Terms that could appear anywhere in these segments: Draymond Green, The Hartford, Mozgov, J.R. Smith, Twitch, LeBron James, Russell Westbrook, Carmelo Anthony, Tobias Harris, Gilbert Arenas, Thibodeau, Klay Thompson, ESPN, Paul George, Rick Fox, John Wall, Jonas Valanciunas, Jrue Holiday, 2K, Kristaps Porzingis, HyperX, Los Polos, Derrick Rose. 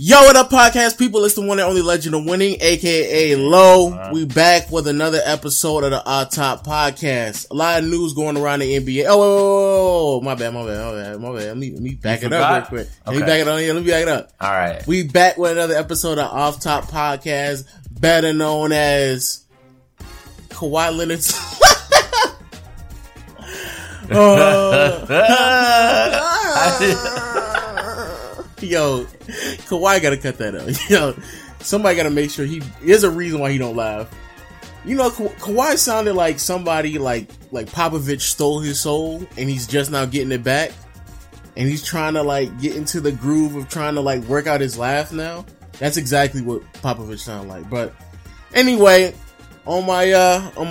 Yo, what up, podcast people? It's the one and only legend of winning, aka Low. We back with another episode of the Our Top Podcast. A lot of news going around the NBA. Oh, my bad. Let me back it up real quick. Okay. Let me back it up. All right. We back with another episode of Off Top Podcast, better known as Kawhi Leonard's. Yo, Kawhi gotta cut that up. Yo, somebody gotta make sure he. There's a reason why he don't laugh. You know, Kawhi sounded like somebody like Popovich stole his soul, and he's just now getting it back, and he's trying to like get into the groove of trying to like work out his laugh now. That's exactly what Popovich sounded like. But anyway, on my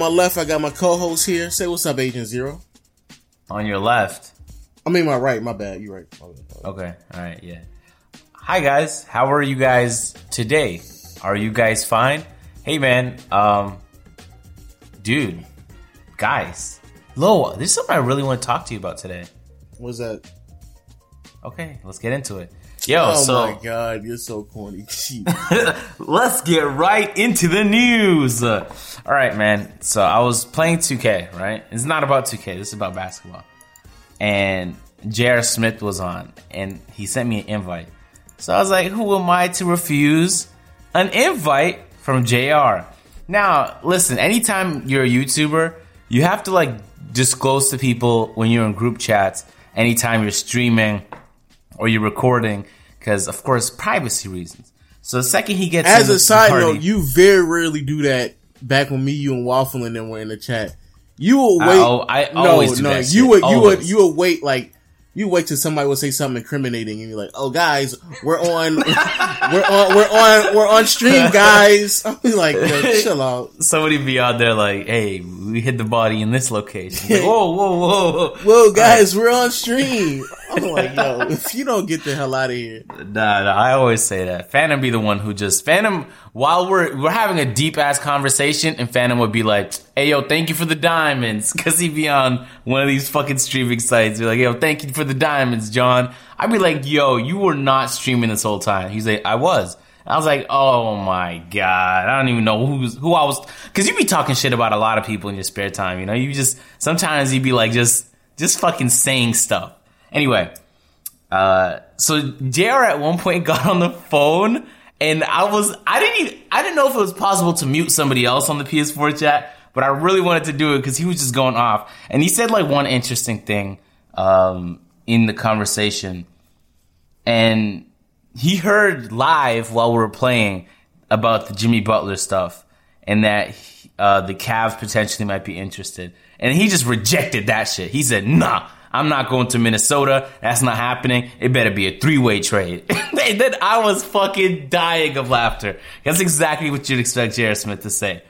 left, I got my co-host here. Say what's up, Agent Zero. On your left. I mean, my right. My bad. You're right. Okay. All right. Yeah. Hi guys, how are you guys today? Are you guys fine? Hey man, dude, guys, Lo, there's something I really want to talk to you about today. What's that? Okay, let's get into it. Yo, oh my god, you're so corny. Let's get right into the news. All right, man. So I was playing 2K, right? It's not about 2K. This is about basketball. And J.R. Smith was on, and he sent me an invite. So I was like, who am I to refuse an invite from JR? Now, listen, anytime you're a YouTuber, you have to like disclose to people when you're in group chats, anytime you're streaming or you're recording, because of course, privacy reasons. So the second he gets as a side party, note, you very rarely do that back when me, you, and Waffle and them were in the chat. You will wait. You wait till somebody will say something incriminating, and you're like, "Oh, guys, we're on stream, guys." I'm like, yo, chill out. Somebody be out there like, "Hey, we hit the body in this location." Like, whoa, guys, we're on stream. I'm like, yo, if you don't get the hell out of here, nah. I always say that. Phantom be the one who just Phantom. While we're having a deep ass conversation, and Phantom would be like, "Hey, yo, thank you for the diamonds," because he'd be on one of these fucking streaming sites. Be like, "Yo, thank you for the diamonds, John." I'd be like, "Yo, you were not streaming this whole time." He's like, "I was." I was like, "Oh my god, I don't even know who I was," because you'd be talking shit about a lot of people in your spare time. You know, you just sometimes you'd be like just fucking saying stuff. Anyway, so JR at one point got on the phone, and I didn't know if it was possible to mute somebody else on the PS4 chat, but I really wanted to do it because he was just going off, and he said like one interesting thing in the conversation, and he heard live while we were playing about the Jimmy Butler stuff, and that the Cavs potentially might be interested, and he just rejected that shit. He said, "Nah. I'm not going to Minnesota. That's not happening. It better be a three-way trade." And then I was fucking dying of laughter. That's exactly what you'd expect J.R. Smith to say.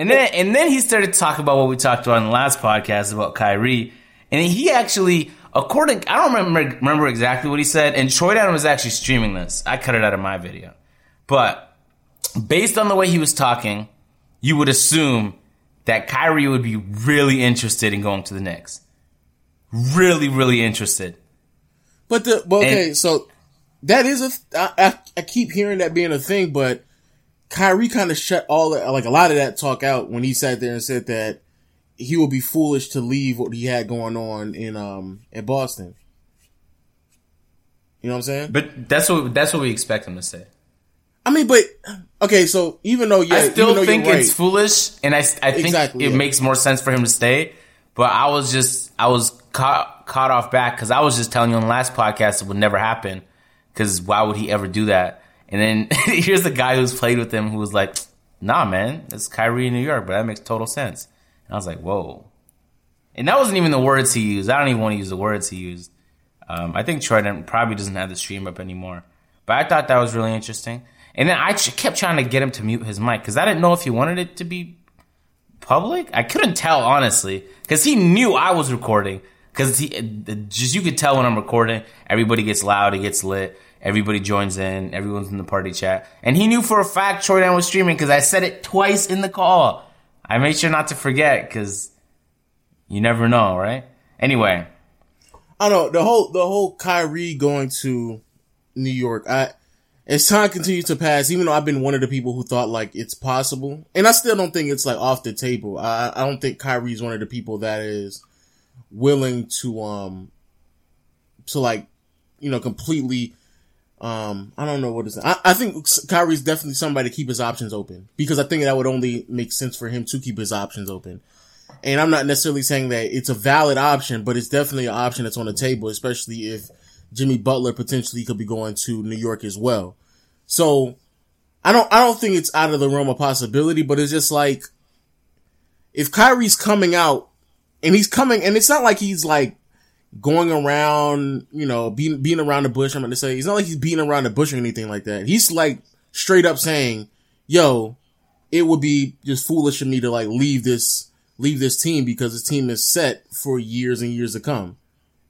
And then he started talking about what we talked about in the last podcast about Kyrie. And he actually, according, I don't remember exactly what he said. And Troy Adam was actually streaming this. I cut it out of my video. But based on the way he was talking, you would assume that Kyrie would be really interested in going to the Knicks. Really, really interested. So that is I keep hearing that being a thing, but Kyrie kind of shut a lot of that talk out when he sat there and said that he would be foolish to leave what he had going on in Boston. You know what I'm saying? But that's what we expect him to say. I mean, but okay, so even though I still think it's right, foolish, and I think it makes more sense for him to stay. But I was caught off back because I was just telling you on the last podcast it would never happen because why would he ever do that? And then here's the guy who's played with him who was like, "Nah, man, it's Kyrie in New York, but that makes total sense." And I was like, whoa. And that wasn't even the words he used. I don't even want to use the words he used. I think Troy probably doesn't have the stream up anymore. But I thought that was really interesting. And then I kept trying to get him to mute his mic because I didn't know if he wanted it to be public? I couldn't tell, honestly, because he knew I was recording. Because just you could tell when I'm recording, everybody gets loud, it gets lit, everybody joins in, everyone's in the party chat. And he knew for a fact Troy Dan was streaming because I said it twice in the call. I made sure not to forget because you never know, right? Anyway. I know, the whole Kyrie going to New York, As time continues to pass, even though I've been one of the people who thought, like, it's possible, and I still don't think it's, like, off the table. I don't think Kyrie's one of the people that is willing to, like, you know, completely, I don't know what it's, I think Kyrie's definitely somebody to keep his options open, because I think that would only make sense for him to keep his options open. And I'm not necessarily saying that it's a valid option, but it's definitely an option that's on the table, especially if Jimmy Butler potentially could be going to New York as well. So I don't think it's out of the realm of possibility, but it's just like, if Kyrie's coming out and he's coming, and it's not like he's like going around, you know, being around the bush. I'm going to say it's not like he's beating around the bush or anything like that. He's like straight up saying, yo, it would be just foolish of me to like leave this team, because this team is set for years and years to come.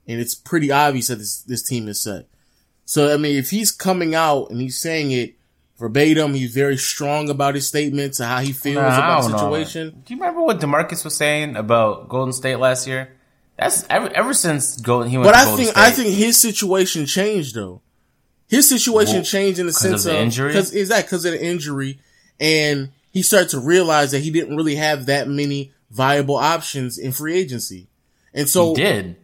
And it's pretty obvious that this team is set. So, I mean, if he's coming out and he's saying it verbatim, he's very strong about his statements and how he feels about the situation. Do you remember what DeMarcus was saying about Golden State last year? That's ever since he went to Golden State. But I think his situation changed, though. His situation changed in the sense of injury. Is that because of the injury? And he started to realize that he didn't really have that many viable options in free agency. And so he did.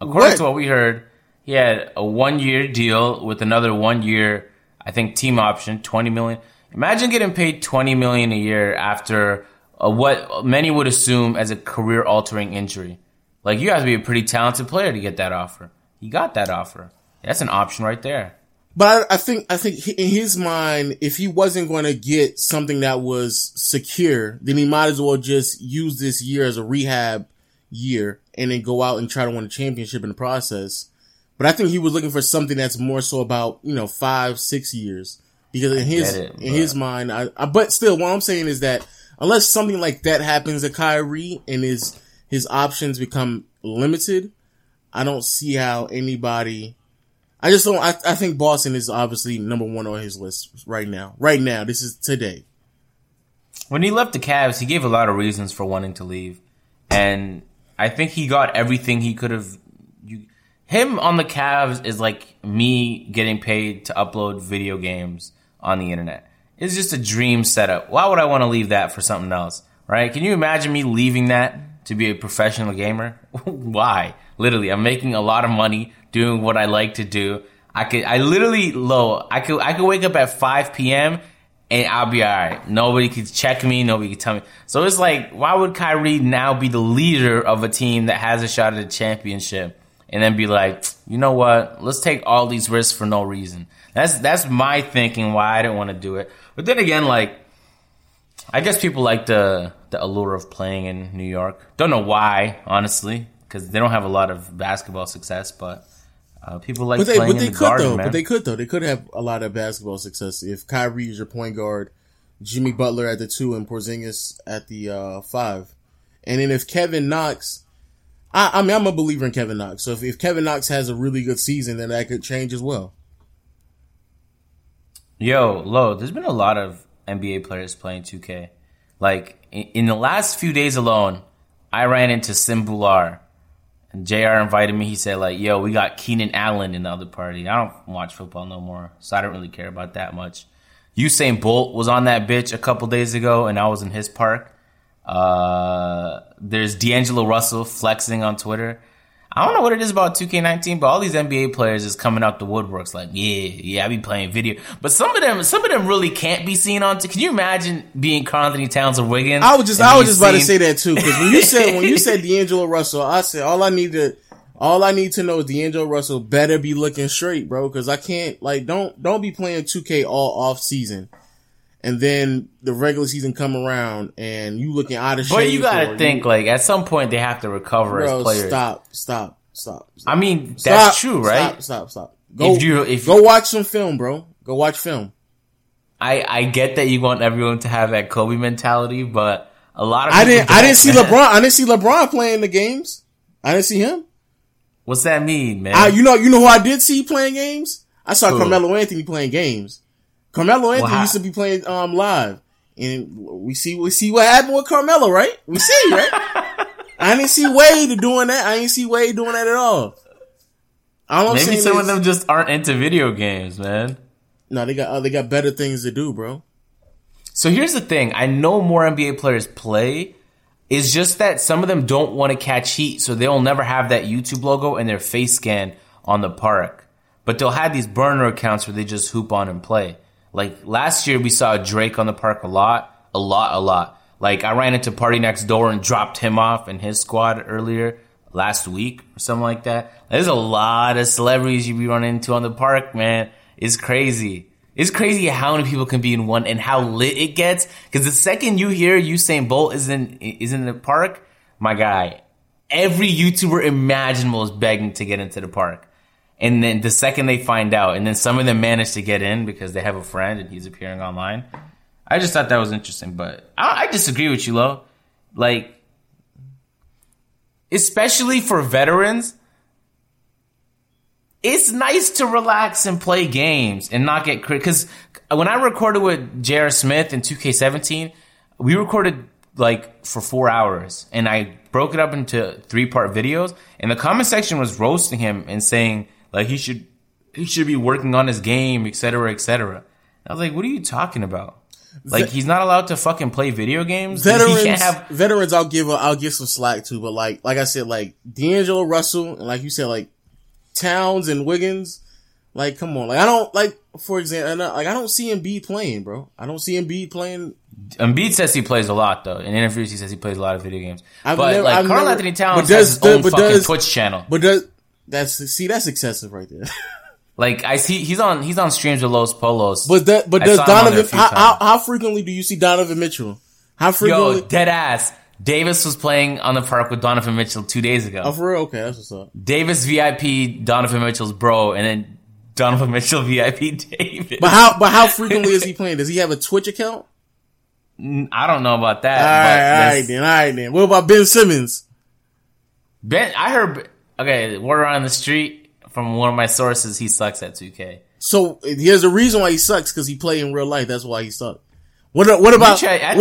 According to what we heard, he had a 1-year deal with another 1-year, I think, team option, $20 million. Imagine getting paid $20 million a year after what many would assume as a career-altering injury. Like, you have to be a pretty talented player to get that offer. He got that offer. That's an option right there. But I think in his mind, if he wasn't going to get something that was secure, then he might as well just use this year as a rehab year, and then go out and try to win a championship in the process. But I think he was looking for something that's more so about, you know, 5-6 years, because in his mind, but still, what I'm saying is that unless something like that happens to Kyrie and his options become limited, I don't see how anybody. I just don't. I think Boston is obviously number one on his list right now. Right now, this is today. When he left the Cavs, he gave a lot of reasons for wanting to leave, and I think he got everything he could have. Him on the Cavs is like me getting paid to upload video games on the internet. It's just a dream setup. Why would I want to leave that for something else, right? Can you imagine me leaving that to be a professional gamer? Why? Literally, I'm making a lot of money doing what I like to do. I could wake up at 5 p.m. and I'll be all right. Nobody could check me. Nobody could tell me. So it's like, why would Kyrie now be the leader of a team that has a shot at a championship and then be like, you know what? Let's take all these risks for no reason. That's my thinking, why I didn't want to do it. But then again, like, I guess people like the allure of playing in New York. Don't know why, honestly, because they don't have a lot of basketball success, but... people like playing in the Garden, man. But they could, though. They could have a lot of basketball success if Kyrie is your point guard, Jimmy Butler at the 2, and Porzingis at the 5. And then if Kevin Knox... I mean, I'm a believer in Kevin Knox. So if Kevin Knox has a really good season, then that could change as well. Yo, Lo, there's been a lot of NBA players playing 2K. Like, in the last few days alone, I ran into Sim Bular. And J.R. invited me. He said, like, yo, we got Keenan Allen in the other party. I don't watch football no more, so I don't really care about that much. Usain Bolt was on that bitch a couple days ago, and I was in his park. There's D'Angelo Russell flexing on Twitter. I don't know what it is about 2K19, but all these NBA players is coming out the woodworks like, yeah, I be playing video. But some of them really can't be seen on. Can you imagine being Karl-Anthony Towns or Wiggins? I was just about to say that too, because when you said D'Angelo Russell, I said all I need to know is D'Angelo Russell better be looking straight, bro, because I can't, like, don't be playing 2K all off season, and then the regular season come around, and you looking out of shape. But you gotta think, like, at some point they have to recover, bro, as players. Stop. I mean, that's true, right? Stop. Go watch some film, bro. Go watch film. I get that you want everyone to have that Kobe mentality, but a lot of people I didn't see LeBron playing the games. I didn't see him. What's that mean, man? You know who I did see playing games? I saw Carmelo Anthony playing games. Carmelo Anthony used to be playing live, and we see what happened with Carmelo, right? We see, right? I didn't see Wade doing that. I didn't see Wade doing that at all. Maybe some of them just aren't into video games, man. No, they got better things to do, bro. So here's the thing. I know more NBA players play. It's just that some of them don't want to catch heat, so they'll never have that YouTube logo and their face scan on the park. But they'll have these burner accounts where they just hoop on and play. Like last year, we saw Drake on the park a lot. Like I ran into Party Next Door and dropped him off and his squad earlier last week or something like that. There's a lot of celebrities you be running into on the park, man. It's crazy. It's crazy how many people can be in one and how lit it gets. Because the second you hear Usain Bolt is in the park, my guy, every YouTuber imaginable is begging to get into the park. And then the second they find out, and then some of them manage to get in because they have a friend and he's appearing online. I just thought that was interesting, but I disagree with you, Lo. Like, especially for veterans, it's nice to relax and play games and not get because when I recorded with J.R. Smith in 2K17, we recorded like for 4 hours and I broke it up into 3-part videos and the comment section was roasting him and saying like he should be working on his game, et cetera, et cetera. And I was like, what are you talking about? Like he's not allowed to fucking play video games. Veterans, he can't have veterans. I'll give some slack to, but like I said, like D'Angelo Russell and like you said, like Towns and Wiggins, like come on, like I don't like for example, like I don't see Embiid playing, bro. I don't see Embiid playing. Embiid says he plays a lot though. In interviews, he says he plays a lot of video games. But Karl-Anthony Towns has his own fucking Twitch channel. But that's excessive right there. Like I see, he's on streams with Los Polos. But does Donovan? How frequently do you see Donovan Mitchell? How frequently? Yo, dead ass. Davis was playing on the park with Donovan Mitchell 2 days ago. Oh, for real? Okay, that's what's up. Davis VIP, Donovan Mitchell's bro, and then Donovan Mitchell VIP Davis. But how frequently is he playing? Does he have a Twitch account? I don't know about that. All right then. What about Ben Simmons? Word on the street from one of my sources, he sucks at 2K. So there's a reason why he sucks, because he played in real life. That's why he sucks. What about Tatum?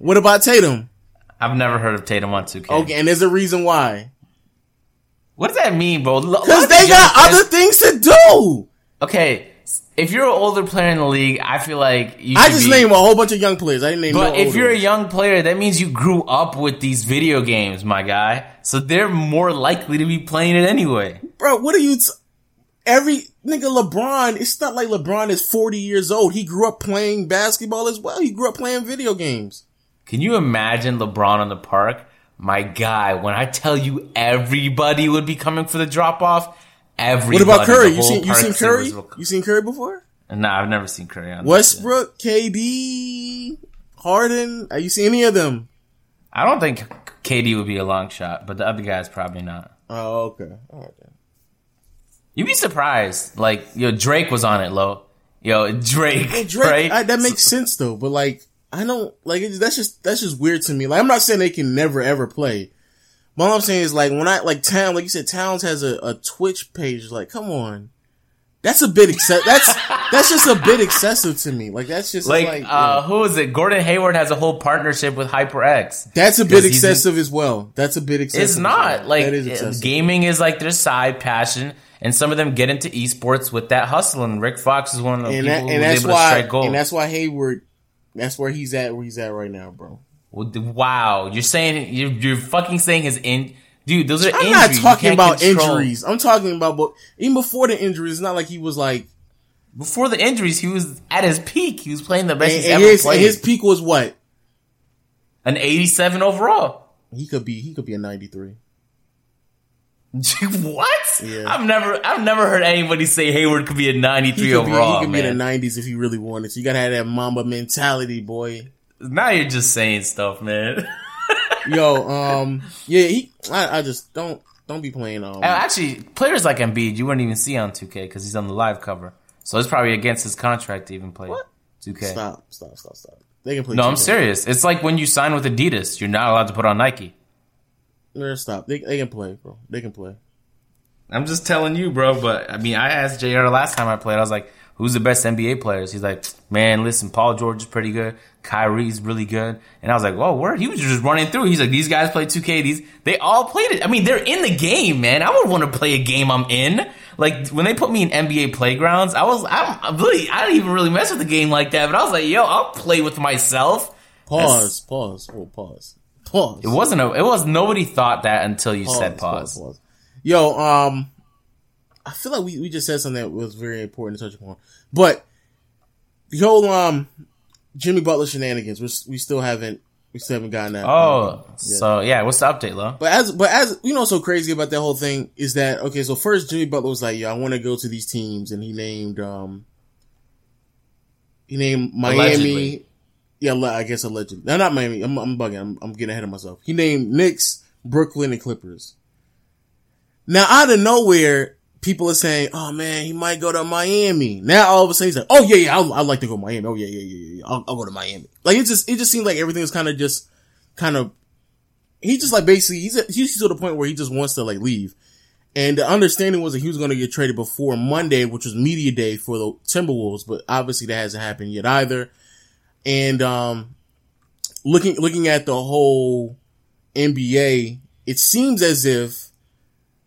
What about Tatum? I've never heard of Tatum on 2K. Okay, and there's a reason why. What does that mean, bro? Because they got other things to do. Okay, if you're an older player in the league, I feel like I just named a whole bunch of young players. I didn't name. But if you're a young player, that means you grew up with these video games, my guy. So they're more likely to be playing it anyway. Bro, what are you? Every nigga LeBron, it's not like LeBron is 40 years old. He grew up playing basketball as well. He grew up playing video games. Can you imagine LeBron on the park? My guy, when I tell you everybody would be coming for the drop-off, everybody. What about Curry? You seen Curry? You seen Curry before? Nah, I've never seen Curry on Westbrook, KD, Harden. Have you seen any of them? I don't think KD would be a long shot, but the other guys probably not. Oh, okay. All right, then. You'd be surprised. Like, yo, Drake was on it, Lo. Yo, Drake, right? That makes sense though, but like, I don't, like, that's just weird to me. Like, I'm not saying they can never ever play. But all I'm saying is like, when I, like Towns, like you said, Towns has a Twitch page, like, come on. That's a bit excessive. That's just a bit excessive to me. Like, that's just like who is it? Gordon Hayward has a whole partnership with HyperX. That's a bit excessive as well. That's a bit excessive. It's not. Well. Like, is gaming is like their side passion. And some of them get into esports with that hustle, and Rick Fox is one of the people who was able to strike gold. And that's why Hayward, that's where he's at right now, bro. Wow, you're fucking saying his in, dude. Those are injuries. I'm not talking about injuries. I'm talking about, but even before the injuries, it's not like he was like before the injuries. He was at his peak. He was playing the best he's ever played. And his peak was what? An 87 overall. He could be a 93. What? Yeah. I've never heard anybody say Hayward could be a 93 overall. He could be in the 90s if he really wanted to. You gotta have that Mamba mentality, boy. Now you're just saying stuff, man. Yo, I just don't be playing. Actually, players like Embiid, you wouldn't even see on 2K because he's on the live cover. So it's probably against his contract to even play what? 2K. Stop. They can play. No, 2K. I'm serious. It's like when you sign with Adidas, you're not allowed to put on Nike. Stop. They can play, bro. They can play. I'm just telling you, bro. But I mean, I asked JR last time I played. I was like, who's the best NBA players? He's like, man, listen, Paul George is pretty good. Kyrie's really good. And I was like, whoa, word. He was just running through. He's like, these guys play 2K. They all played it. I mean, they're in the game, man. I would want to play a game I'm in. Like, when they put me in NBA playgrounds, I didn't even really mess with the game like that. But I was like, yo, I'll play with myself. Pause. Nobody thought that until you said pause. Yo, I feel like we just said something that was very important to touch upon. But the whole Jimmy Butler shenanigans, we still haven't gotten that. Oh, so yeah, what's the update, Lo? But as you know, what's so crazy about that whole thing is that, okay, so first Jimmy Butler was like, "Yo, I want to go to these teams," and he named Miami. Allegedly. Yeah, I guess allegedly. No, not Miami. I'm bugging. I'm getting ahead of myself. He named Knicks, Brooklyn, and Clippers. Now out of nowhere, people are saying, "Oh man, he might go to Miami." Now all of a sudden he's like, "Oh yeah, yeah, I'd like to go to Miami. Oh yeah, yeah, yeah, yeah, I'll go to Miami." Like it just seemed like everything was kind of. He just like basically he's to the point where he just wants to like leave, and the understanding was that he was going to get traded before Monday, which was media day for the Timberwolves, but obviously that hasn't happened yet either. And looking at the whole NBA, it seems as if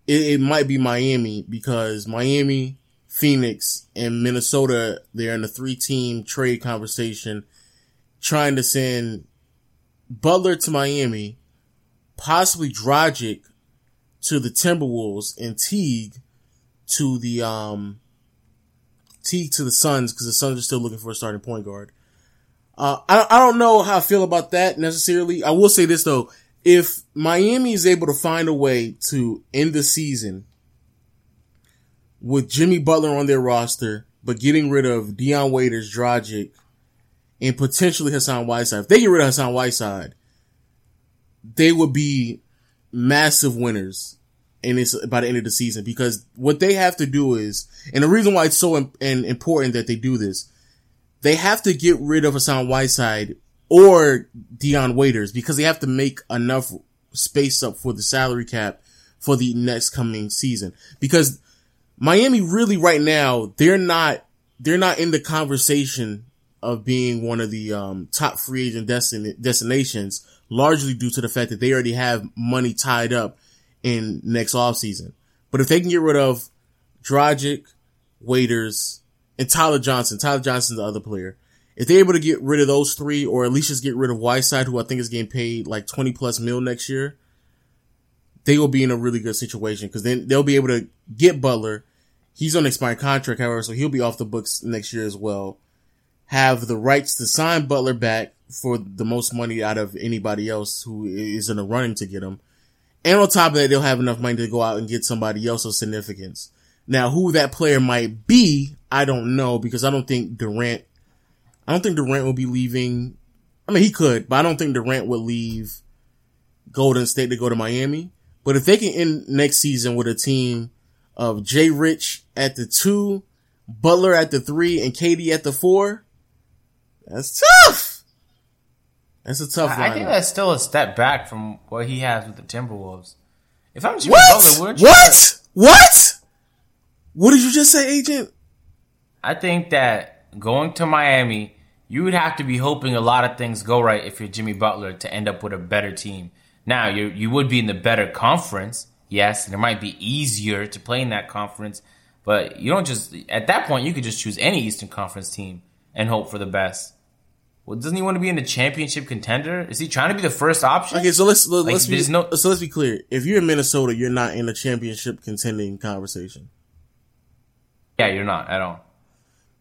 it might be Miami, because Miami, Phoenix, and Minnesota, they're in a 3-team trade conversation trying to send Butler to Miami, possibly Dragic to the Timberwolves, and Teague to the Suns, because the Suns are still looking for a starting point guard. I don't know how I feel about that necessarily. I will say this though. If Miami is able to find a way to end the season with Jimmy Butler on their roster, but getting rid of Deion Waiters, Dragic, and potentially Hassan Whiteside, if they get rid of Hassan Whiteside, they would be massive winners and it's by the end of the season, because what they have to do is, and the reason why it's so important that they do this, they have to get rid of Hassan Whiteside or Deion Waiters, because they have to make enough space up for the salary cap for the next coming season. Because Miami really right now, they're not in the conversation of being one of the top free agent destinations, largely due to the fact that they already have money tied up in next offseason. But if they can get rid of Dragic, Waiters, and Tyler Johnson's the other player, if they're able to get rid of those three, or at least just get rid of Whiteside, who I think is getting paid like 20 plus mil next year, they will be in a really good situation, because then they'll be able to get Butler. He's on an expiring contract, however, so he'll be off the books next year as well. Have the rights to sign Butler back for the most money out of anybody else who is in the running to get him. And on top of that, they'll have enough money to go out and get somebody else of significance. Now, who that player might be, I don't know, because I don't think Durant will be leaving. I mean, he could, but I don't think Durant would leave Golden State to go to Miami. But if they can end next season with a team of Jay Rich at the 2, Butler at the 3, and KD at the 4, that's tough. That's a tough lineup. I think that's still a step back from what he has with the Timberwolves. If I'm Jimmy Butler, would you? What? What did you just say, Agent? I think that going to Miami, you would have to be hoping a lot of things go right if you're Jimmy Butler to end up with a better team. Now, you would be in the better conference, yes, and it might be easier to play in that conference, but you don't just, at that point, you could just choose any Eastern Conference team and hope for the best. Well, doesn't he want to be in a championship contender? Is he trying to be the first option? Okay, so let's be clear. If you're in Minnesota, you're not in a championship contending conversation. Yeah, you're not at all.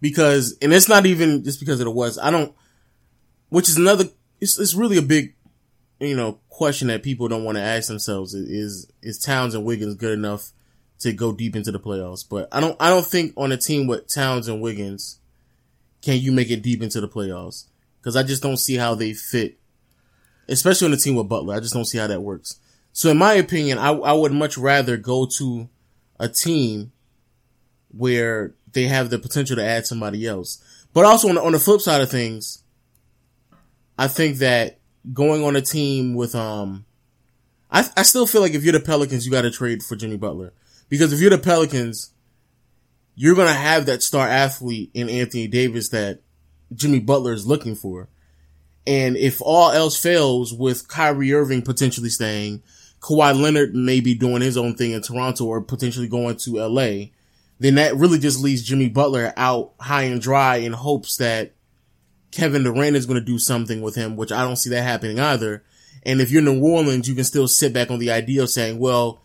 Because, and it's not even just because of the West. Which is another, it's really a big, question that people don't want to ask themselves is Towns and Wiggins good enough to go deep into the playoffs? But I don't think on a team with Towns and Wiggins can you make it deep into the playoffs. Cause I just don't see how they fit, especially on a team with Butler. I just don't see how that works. So in my opinion, I would much rather go to a team where they have the potential to add somebody else. But also on the flip side of things, I think that going on a team with, I still feel like if you're the Pelicans, you got to trade for Jimmy Butler. Because if you're the Pelicans, you're going to have that star athlete in Anthony Davis that Jimmy Butler is looking for. And if all else fails, with Kyrie Irving potentially staying, Kawhi Leonard maybe doing his own thing in Toronto or potentially going to LA, then that really just leaves Jimmy Butler out high and dry in hopes that Kevin Durant is going to do something with him, which I don't see that happening either. And if you're New Orleans, you can still sit back on the idea of saying, well,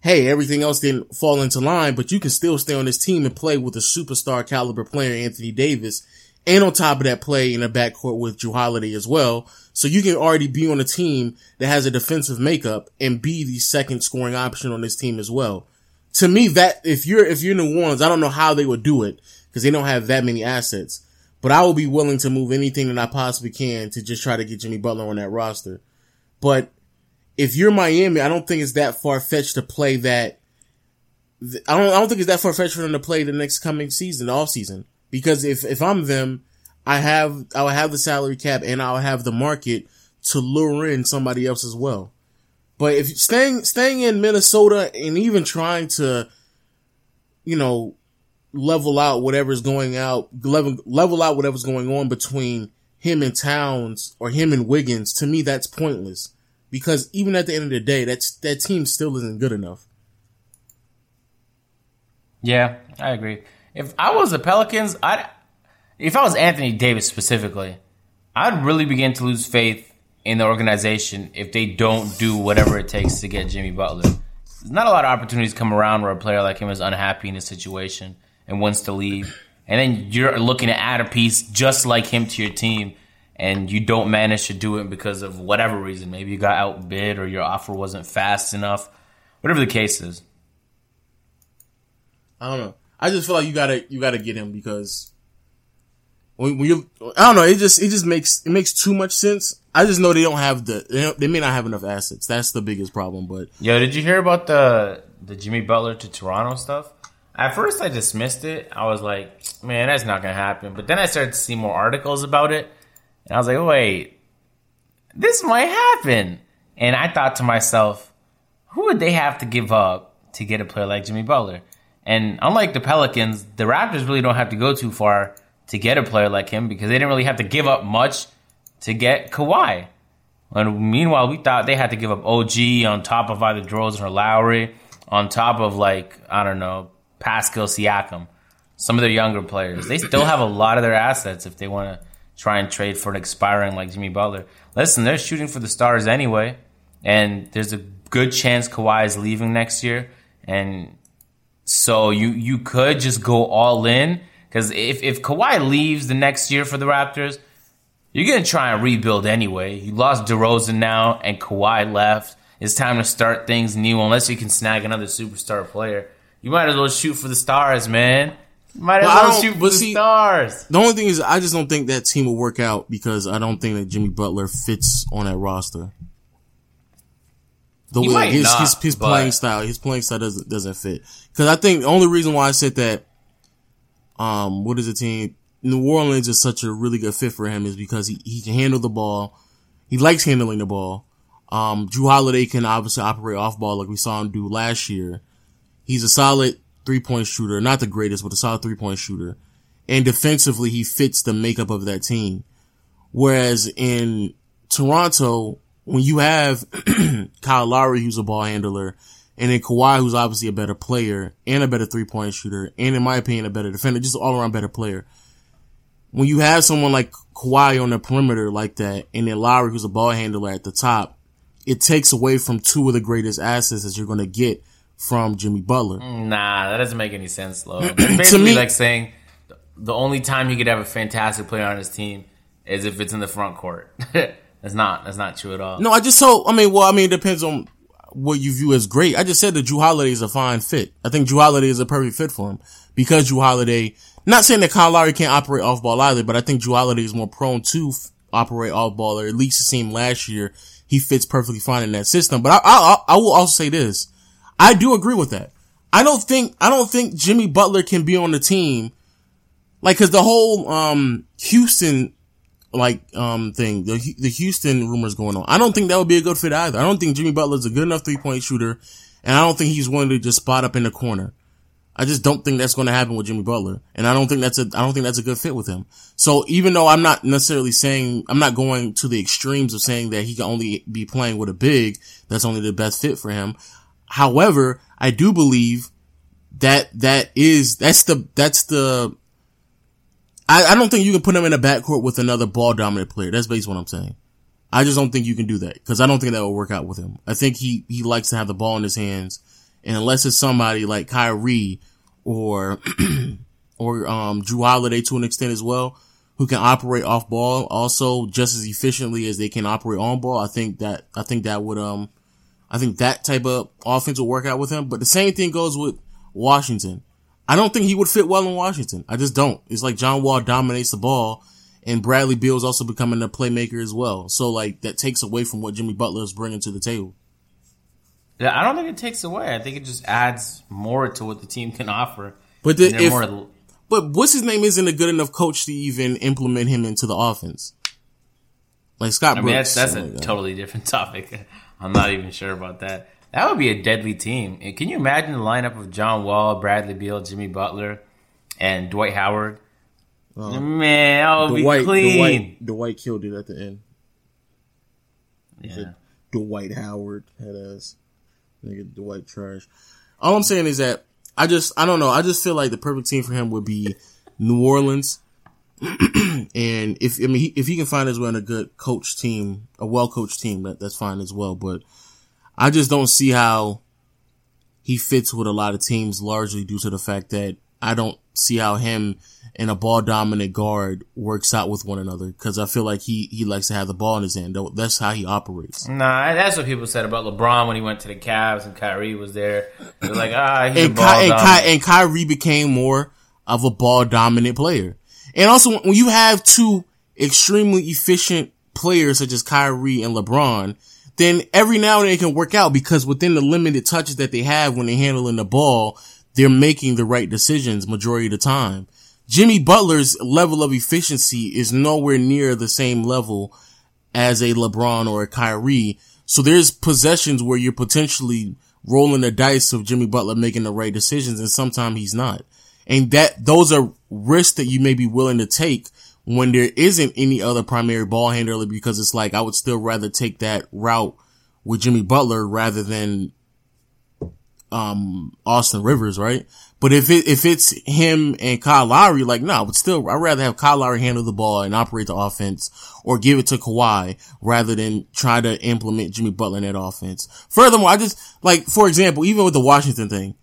hey, everything else didn't fall into line, but you can still stay on this team and play with a superstar caliber player, Anthony Davis, and on top of that, play in the backcourt with Jrue Holiday as well. So you can already be on a team that has a defensive makeup and be the second scoring option on this team as well. To me, that if you're New Orleans, I don't know how they would do it because they don't have that many assets. But I will be willing to move anything that I possibly can to just try to get Jimmy Butler on that roster. But if you're Miami, I don't think it's that far-fetched to play that. I don't think it's that far-fetched for them to play the next coming season, the offseason. Because if I'm them, I will have the salary cap and I'll have the market to lure in somebody else as well. But if staying in Minnesota and even trying to, you know, level out whatever's going on between him and Towns or him and Wiggins, to me that's pointless. Because even at the end of the day, that team still isn't good enough. Yeah, I agree. If I was the Pelicans, if I was Anthony Davis specifically, I'd really begin to lose faith in the organization if they don't do whatever it takes to get Jimmy Butler. There's not a lot of opportunities come around where a player like him is unhappy in his situation and wants to leave. And then you're looking to add a piece just like him to your team, and you don't manage to do it because of whatever reason. Maybe you got outbid or your offer wasn't fast enough. Whatever the case is. I don't know. I just feel like you gotta get him because it just makes too much sense. I just know they may not have enough assets. That's the biggest problem. But yo, did you hear about the Jimmy Butler to Toronto stuff? At first I dismissed it. I was like, man, that's not gonna happen. But then I started to see more articles about it, and I was like, wait, this might happen. And I thought to myself, who would they have to give up to get a player like Jimmy Butler? And unlike the Pelicans, the Raptors really don't have to go too far to get a player like him because they didn't really have to give up much to get Kawhi. And meanwhile, we thought they had to give up OG on top of either DeRozan or Lowry, on top of, like, I don't know, Pascal Siakam, some of their younger players. They still have a lot of their assets if they want to try and trade for an expiring like Jimmy Butler. Listen, they're shooting for the stars anyway, and there's a good chance Kawhi is leaving next year, and so you could just go all in, because if Kawhi leaves the next year for the Raptors, you're going to try and rebuild anyway. You lost DeRozan now and Kawhi left. It's time to start things new unless you can snag another superstar player. You might as well shoot for the stars, man. You might as well shoot for the stars. The only thing is I just don't think that team will work out because I don't think that Jimmy Butler fits on that roster. The way his playing style doesn't fit. Because I think the only reason why I said that, New Orleans is such a really good fit for him is because he can handle the ball. He likes handling the ball. Jrue Holiday can obviously operate off ball like we saw him do last year. He's a solid 3-point shooter, not the greatest, but a solid 3-point shooter. And defensively, he fits the makeup of that team. Whereas in Toronto, when you have Kyle Lowry, who's a ball handler, and then Kawhi, who's obviously a better player and a better 3-point shooter, and in my opinion, a better defender, just all around better player. When you have someone like Kawhi on the perimeter like that, and then Lowry, who's a ball handler at the top, it takes away from two of the greatest assets that you're going to get from Jimmy Butler. Nah, that doesn't make any sense, Lo. It's basically like saying the only time you could have a fantastic player on his team is if it's in the front court. That's not true at all. No, it depends on what you view as great. I just said that Jrue Holiday is a fine fit. I think Jrue Holiday is a perfect fit for him because Jrue Holiday, not saying that Kyle Lowry can't operate off ball either, but I think Jrue Holiday is more prone to operate off ball, or at least it seemed last year he fits perfectly fine in that system. But I will also say this. I do agree with that. I don't think Jimmy Butler can be on the team. Like, cause the whole, Houston, thing, the Houston rumors going on. I don't think that would be a good fit either. I don't think Jimmy Butler's a good enough 3-point shooter, and I don't think he's willing to just spot up in the corner. I just don't think that's going to happen with Jimmy Butler. And I don't think that's a good fit with him. So even though I'm not necessarily saying, I'm not going to the extremes of saying that he can only be playing with a big, that's only the best fit for him. However, I do believe I don't think you can put him in a backcourt with another ball dominant player. That's basically what I'm saying. I just don't think you can do that because I don't think that will work out with him. I think he likes to have the ball in his hands, and unless it's somebody like Kyrie or Jrue Holiday to an extent as well, who can operate off ball also just as efficiently as they can operate on ball, I think that type of offense will work out with him. But the same thing goes with Washington. I don't think he would fit well in Washington. I just don't. It's like John Wall dominates the ball, and Bradley Beal is also becoming a playmaker as well. So, like, that takes away from what Jimmy Butler is bringing to the table. Yeah, I don't think it takes away. I think it just adds more to what the team can offer. But but what's his name isn't a good enough coach to even implement him into the offense. Like Scott Brooks. I mean, that's a totally different topic. I'm not even sure about that. That would be a deadly team. And can you imagine the lineup of John Wall, Bradley Beal, Jimmy Butler, and Dwight Howard? Man, that would be clean. Dwight killed it at the end. Yeah. Dwight Howard had ass. Nigga, Dwight trash. All I'm saying is that I don't know. I just feel like the perfect team for him would be New Orleans. And if he can find his way on a good coach team, a well-coached team, that's fine as well. But I just don't see how he fits with a lot of teams, largely due to the fact that I don't see how him and a ball-dominant guard works out with one another, because I feel like he likes to have the ball in his hand. That's how he operates. Nah, that's what people said about LeBron when he went to the Cavs and Kyrie was there. They were like, he's a ball-dominant. And Kyrie became more of a ball-dominant player. And also, when you have two extremely efficient players such as Kyrie and LeBron, then every now and then it can work out, because within the limited touches that they have when they're handling the ball, they're making the right decisions majority of the time. Jimmy Butler's level of efficiency is nowhere near the same level as a LeBron or a Kyrie. So there's possessions where you're potentially rolling the dice of Jimmy Butler making the right decisions, and sometimes he's not. And those are risks that you may be willing to take when there isn't any other primary ball handler, because it's like, I would still rather take that route with Jimmy Butler rather than Austin Rivers, right? But if it's him and Kyle Lowry, like, no, but still, I'd rather have Kyle Lowry handle the ball and operate the offense, or give it to Kawhi rather than try to implement Jimmy Butler in that offense. Furthermore, I just, like, for example, even with the Washington thing,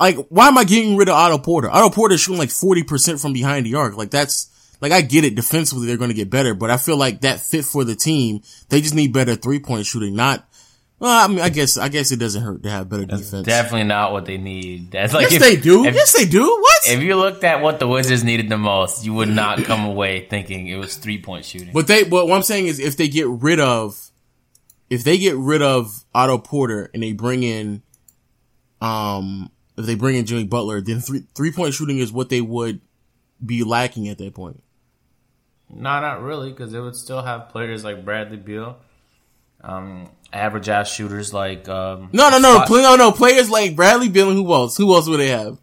like, why am I getting rid of Otto Porter? Otto Porter's shooting like 40% from behind the arc. Like, that's, like, I get it. Defensively, they're going to get better, but I feel like that fit for the team, they just need better three-point shooting, not, well, I mean, I guess it doesn't hurt to have better defense. Definitely not what they need. That's like, yes, they do. Yes, they do. What? If you looked at what the Wizards needed the most, you would not come away thinking it was three-point shooting. But what I'm saying is, if they get rid of Otto Porter and they bring in, if they bring in Jimmy Butler, then three-point shooting is what they would be lacking at that point. No, not really, because they would still have players like Bradley Beal, average ass shooters like players like Bradley Beal. And who else would they have?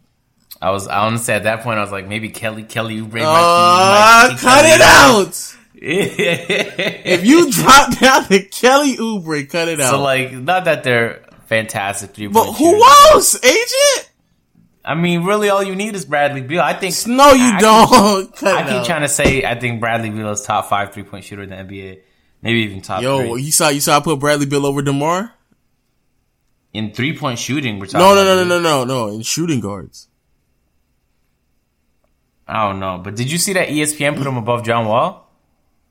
I want to say at that point I was like, maybe Kelly Oubre. Cut it out. If you drop down to Kelly Oubre, cut it out. So, like, not that they're fantastic people, but who else, agent? I mean, really, all you need is Bradley Beal. I think. No, you don't. I keep trying to say I think Bradley Beal is top 5 3-point shooter in the NBA. Maybe even top 3. Yo, you saw I put Bradley Beal over DeMar? In 3-point shooting, we're talking No, in shooting guards. I don't know, but did you see that ESPN put him above John Wall?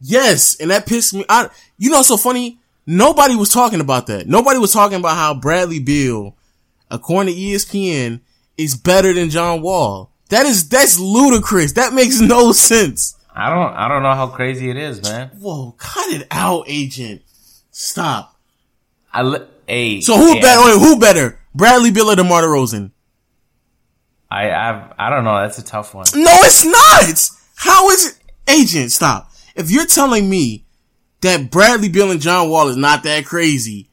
Yes, and that pissed me out. You know what's so funny? Nobody was talking about that. Nobody was talking about how Bradley Beal, according to ESPN, is better than John Wall. That's ludicrous. That makes no sense. I don't know how crazy it is, man. Whoa, cut it out, agent. Stop. So who better? Bradley Beal or DeMar DeRozan? I don't know. That's a tough one. No, it's not. How is it? Agent, stop. If you're telling me that Bradley Beal and John Wall is not that crazy,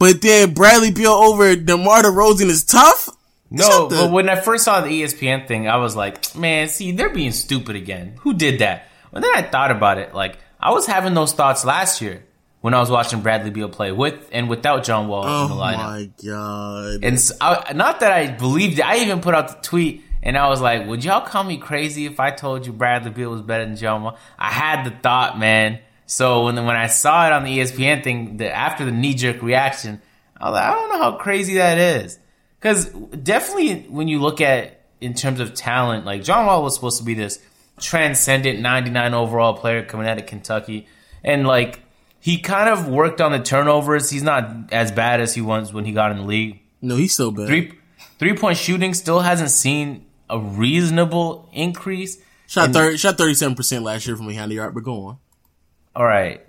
but then Bradley Beal over DeMar DeRozan is tough, No, but when I first saw the ESPN thing, I was like, man, see, they're being stupid again. Who did that? And then I thought about it. Like, I was having those thoughts last year when I was watching Bradley Beal play with and without John Wall in the lineup. Oh, my God. And so not that I believed it. I even put out the tweet, and I was like, would y'all call me crazy if I told you Bradley Beal was better than John Wall? I had the thought, man. So when I saw it on the ESPN thing, after the knee-jerk reaction, I was like, I don't know how crazy that is. Because definitely when you look at in terms of talent, like John Wall was supposed to be this transcendent 99 overall player coming out of Kentucky. And like he kind of worked on the turnovers. He's not as bad as he was when he got in the league. No, he's still bad. Three-point shooting still hasn't seen a reasonable increase. Shot 37% last year from behind the arc, but go on. All right.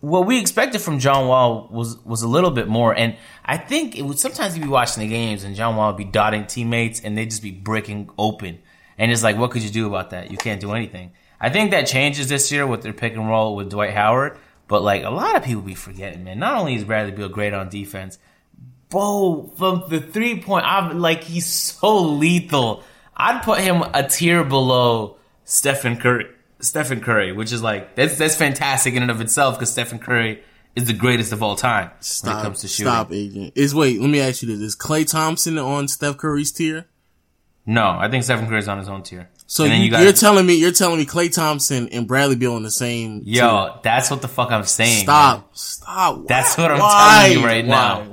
What we expected from John Wall was a little bit more, and I think it would sometimes he'd be watching the games and John Wall would be dotting teammates and they'd just be breaking open. And it's like, what could you do about that? You can't do anything. I think that changes this year with their pick and roll with Dwight Howard, but like a lot of people be forgetting, man. Not only is Bradley Beal great on defense, Bo from the 3-point, I'm like he's so lethal. I'd put him a tier below Stephen Curry, which is like that's fantastic in and of itself because Stephen Curry is the greatest of all time when it comes to shooting. Stop, agent. Wait, let me ask you this: is Klay Thompson on Steph Curry's tier? No, I think Stephen Curry's on his own tier. So you're telling me Klay Thompson and Bradley Beal on the same tier? Yo, that's what the fuck I'm saying. Stop. Why? That's what I'm telling you right now.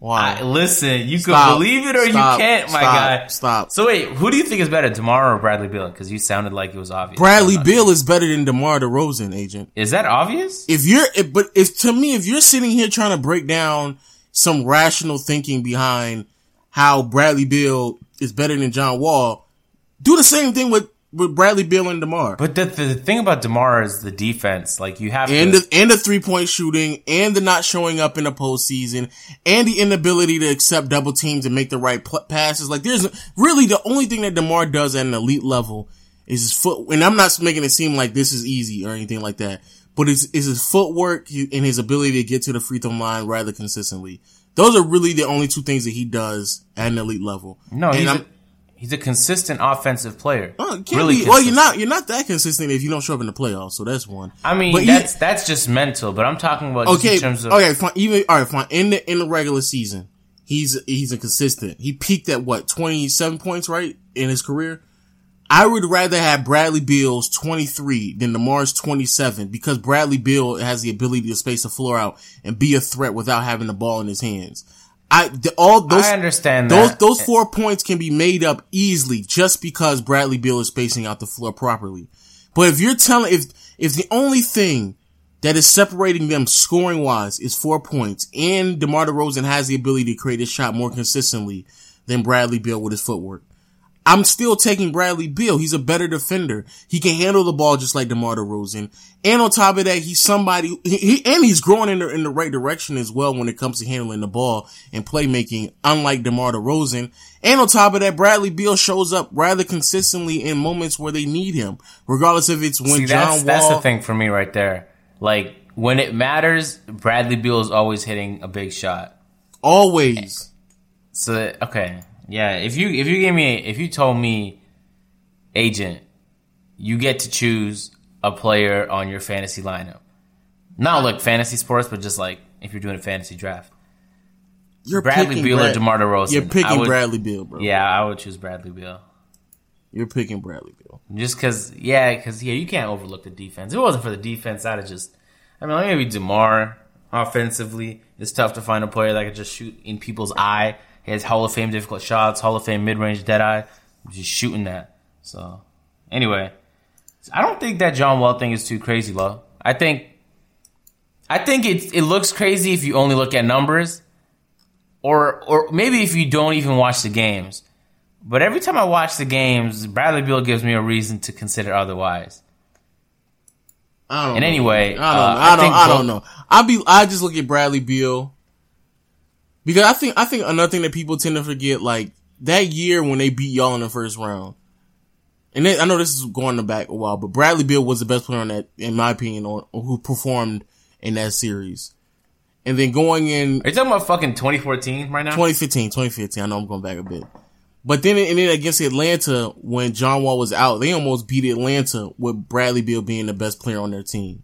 Why? Listen, you can believe it or you can't, my guy. Stop. So wait, who do you think is better, DeMar or Bradley Beal? Because you sounded like it was obvious. Bradley Beal is better than DeMar DeRozan, agent. Is that obvious? If you're sitting here trying to break down some rational thinking behind how Bradley Beal is better than John Wall, do the same thing with Bradley Beal and DeMar. But the thing about DeMar is the defense. Like you have and the 3-point shooting and the not showing up in the postseason and the inability to accept double teams and make the right passes. Like there's really the only thing that DeMar does at an elite level is his foot. And I'm not making it seem like this is easy or anything like that, but it's his footwork and his ability to get to the free throw line rather consistently. Those are really the only two things that he does at an elite level. No, He's a consistent offensive player. Well, you're not that consistent if you don't show up in the playoffs. So that's one. I mean, but that's just mental. But I'm talking about just in terms of fine. Fine. In the regular season, he's inconsistent. He peaked at 27 points, right, in his career. I would rather have Bradley Beal's 23 than DeMar's 27 because Bradley Beal has the ability to space the floor out and be a threat without having the ball in his hands. I understand that. Those 4 points can be made up easily just because Bradley Beal is spacing out the floor properly. But if you're telling, if the only thing that is separating them scoring wise is 4 points and DeMar DeRozan has the ability to create his shot more consistently than Bradley Beal with his footwork, I'm still taking Bradley Beal. He's a better defender. He can handle the ball just like DeMar DeRozan. And on top of that, he's somebody, and he's growing in the right direction as well when it comes to handling the ball and playmaking, unlike DeMar DeRozan. And on top of that, Bradley Beal shows up rather consistently in moments where they need him, regardless if it's when John Wall. That's the thing for me right there. Like, when it matters, Bradley Beal is always hitting a big shot. Always. So, okay. Yeah, if you told me, agent, you get to choose a player on your fantasy lineup. Not like fantasy sports, but just like if you're doing a fantasy draft. You're Bradley Beal or DeMar DeRozan. You're picking Bradley Beal, bro. Yeah, I would choose Bradley Beal. You're picking Bradley Beal. Just because you can't overlook the defense. If it wasn't for the defense, maybe DeMar offensively. It's tough to find a player that could just shoot in people's eye. He has Hall of Fame difficult shots, Hall of Fame mid-range dead-eye. I'm just shooting that. So, anyway. I don't think that John Wall thing is too crazy, Lo. I think it looks crazy if you only look at numbers. Or maybe if you don't even watch the games. But every time I watch the games, Bradley Beal gives me a reason to consider otherwise. I don't know. I just look at Bradley Beal. Because I think another thing that people tend to forget, like, that year when they beat y'all in the first round, and I know this is going back a while, but Bradley Beal was the best player on that, in my opinion, who performed in that series. And then going in... Are you talking about fucking 2014 right now? 2015. I know I'm going back a bit. But then, and then against Atlanta, when John Wall was out, they almost beat Atlanta with Bradley Beal being the best player on their team.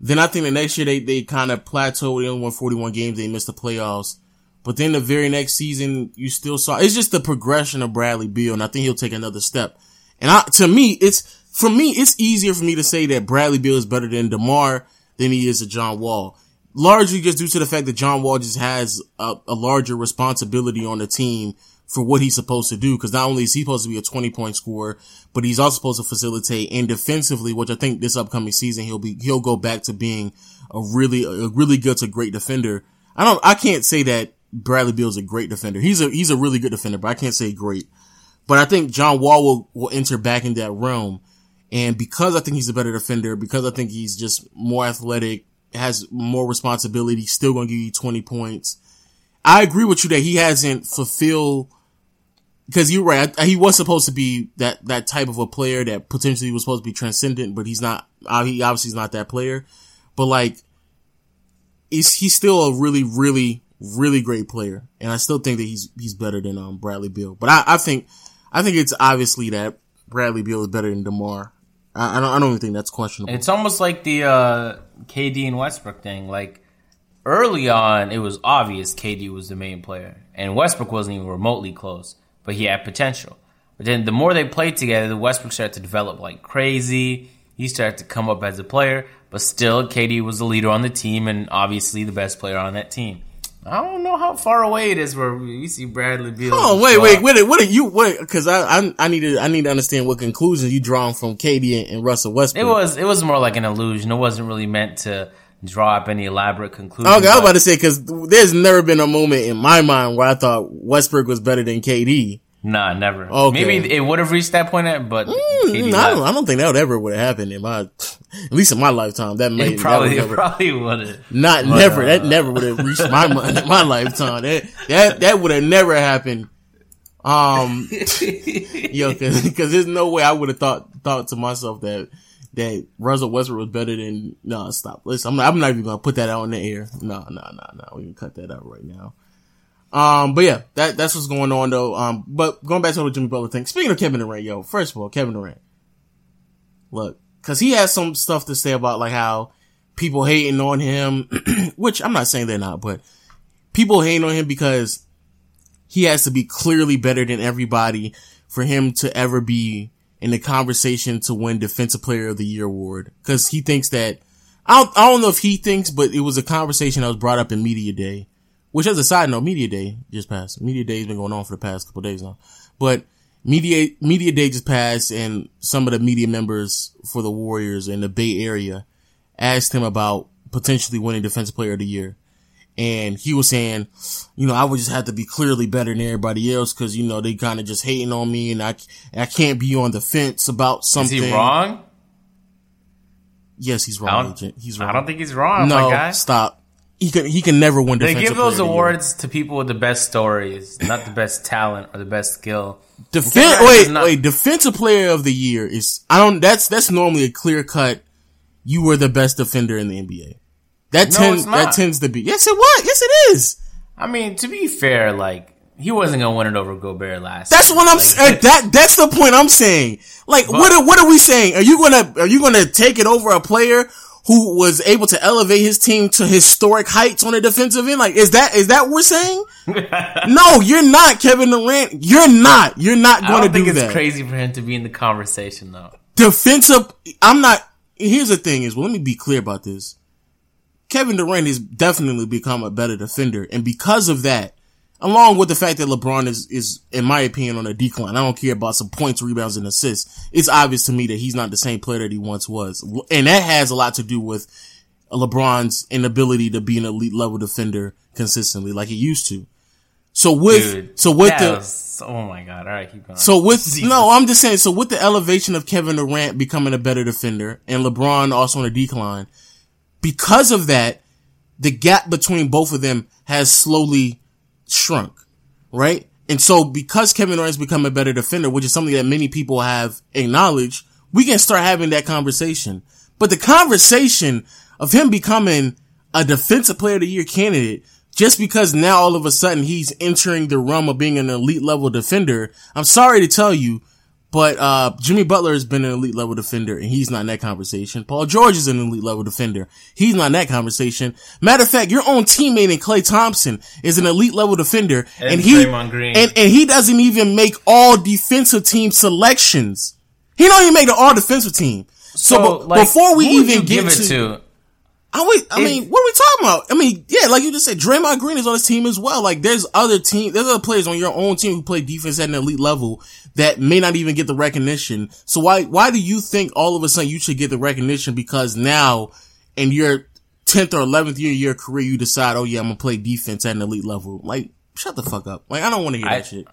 Then I think the next year they kind of plateaued. They only won 41 games. They missed the playoffs. But then the very next season, you still saw... It's just the progression of Bradley Beal, and I think he'll take another step. And it's easier for me to say that Bradley Beal is better than DeMar than he is to John Wall. Largely just due to the fact that John Wall just has a larger responsibility on the team for what he's supposed to do. Because not only is he supposed to be a 20-point scorer, but he's also supposed to facilitate. And defensively, which I think this upcoming season he'll go back to being a really good to great defender. I can't say that Bradley Beal is a great defender. He's a really good defender, but I can't say great. But I think John Wall will enter back in that realm. And because I think he's a better defender, because I think he's just more athletic, has more responsibility, still going to give you 20 points. I agree with you that he hasn't fulfilled, because you're right, he was supposed to be that type of a player that potentially was supposed to be transcendent, but he's not, he obviously is not that player. But like, he's still a really, really, really great player. And I still think that he's better than Bradley Beal. But I think it's obviously that Bradley Beal is better than DeMar. I don't even think that's questionable. It's almost like the KD and Westbrook thing. Like, early on, it was obvious KD was the main player, and Westbrook wasn't even remotely close, but he had potential. But then the more they played together, the Westbrook started to develop like crazy. He started to come up as a player, but still, KD was the leader on the team and obviously the best player on that team. I don't know how far away it is where we see Bradley Beal. Oh, wait, because I need to understand what conclusions you drawn from KD and Russell Westbrook. It was more like an illusion. It wasn't really meant to draw up any elaborate conclusions. Okay, I was about to say, because there's never been a moment in my mind where I thought Westbrook was better than KD. Nah, never. Okay. Maybe it would have reached that point, but KD I don't think that would ever would have happened at least in my lifetime. It probably would have. That never would have reached my mind in my lifetime. That would have never happened. Because there's no way I would have thought to myself that Russell Westbrook was better than. No, stop. Listen, I'm not even gonna put that out in the air. No. We can cut that out right now. But yeah, that's what's going on though. But going back to the Jimmy Butler thing. Speaking of Kevin Durant, yo, first of all, Kevin Durant. Look, cause he has some stuff to say about like how people hating on him, which I'm not saying they're not, but people hating on him because he has to be clearly better than everybody for him to ever be in the conversation to win Defensive Player of the Year award. Cause he thinks that, I don't know if he thinks, but it was a conversation that was brought up in Media Day. Which, as a side note, Media Day just passed. Media Day has been going on for the past couple of days now. But Media Day just passed, and some of the media members for the Warriors in the Bay Area asked him about potentially winning Defensive Player of the Year. And he was saying, I would just have to be clearly better than everybody else because, they kind of just hating on me, and I can't be on the fence about something. Is he wrong? Yes, he's wrong, Agent. He's wrong. I don't think he's wrong, my guy. No, stop. He can never win defensive. They give those awards to people with the best stories, not the best talent or the best skill. Defensive Player of the Year is that's normally a clear cut. You were the best defender in the NBA. That tends to be. Yes, it was. Yes, it is. I mean, to be fair, like he wasn't gonna win it over Gobert last. That's what I'm saying. That's the point I'm saying. Like, but, what are we saying? Are you gonna take it over a player who was able to elevate his team to historic heights on the defensive end? Like, is that what we're saying? No, you're not, Kevin Durant. You're not. You're not going to do that. I think it's crazy for him to be in the conversation, though. Defensive, I'm not. Here's the thing is, let me be clear about this. Kevin Durant has definitely become a better defender. And because of that, along with the fact that LeBron is, in my opinion, on a decline. I don't care about some points, rebounds, and assists. It's obvious to me that he's not the same player that he once was. And that has a lot to do with LeBron's inability to be an elite level defender consistently like he used to. Oh my God. All right. Keep going. I'm just saying. So with the elevation of Kevin Durant becoming a better defender and LeBron also on a decline, because of that, the gap between both of them has slowly shrunk, right? And so because Kevin Durant's become a better defender, which is something that many people have acknowledged, we can start having that conversation. But the conversation of him becoming a defensive player of the year candidate just because now all of a sudden he's entering the realm of being an elite level defender. I'm sorry to tell you, but Jimmy Butler has been an elite level defender and he's not in that conversation. Paul George is an elite level defender. He's not in that conversation. Matter of fact, your own teammate in Klay Thompson is an elite level defender and he doesn't even make all defensive team selections. He don't even make the all defensive team. So before we even get to what are we talking about? I mean, yeah, like you just said, Draymond Green is on this team as well. Like, there's other players on your own team who play defense at an elite level that may not even get the recognition. So why do you think all of a sudden you should get the recognition because now in your 10th or 11th year of your career you decide, oh yeah, I'm gonna play defense at an elite level? Like, shut the fuck up. Like, I don't want to hear that shit.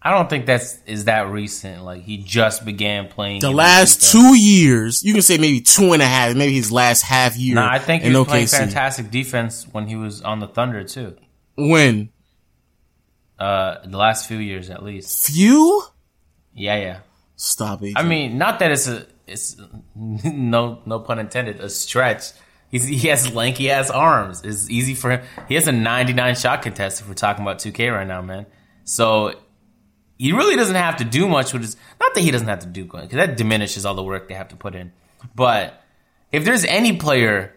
I don't think is that recent. Like, he just began playing. The last 2 years, you can say maybe 2.5, maybe his last half year. No, I think he was playing fantastic defense when he was on the Thunder too. When? The last few years at least. Few? Yeah. Stop it. I mean, not that it's no pun intended, a stretch. He has lanky ass arms. It's easy for him. He has a 99 shot contest if we're talking about 2K right now, man. So he really doesn't have to do much with his. Not that he doesn't have to do much, because that diminishes all the work they have to put in. But if there's any player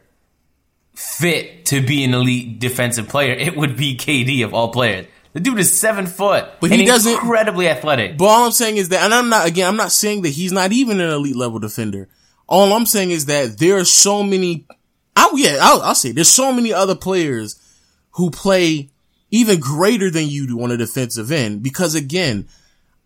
fit to be an elite defensive player, it would be KD of all players. The dude is 7 foot, but he doesn't incredibly athletic. But all I'm saying is that, and I'm not saying that he's not even an elite level defender. All I'm saying is that there are so many. I'll say there's so many other players who play even greater than you do on a defensive end. Because again,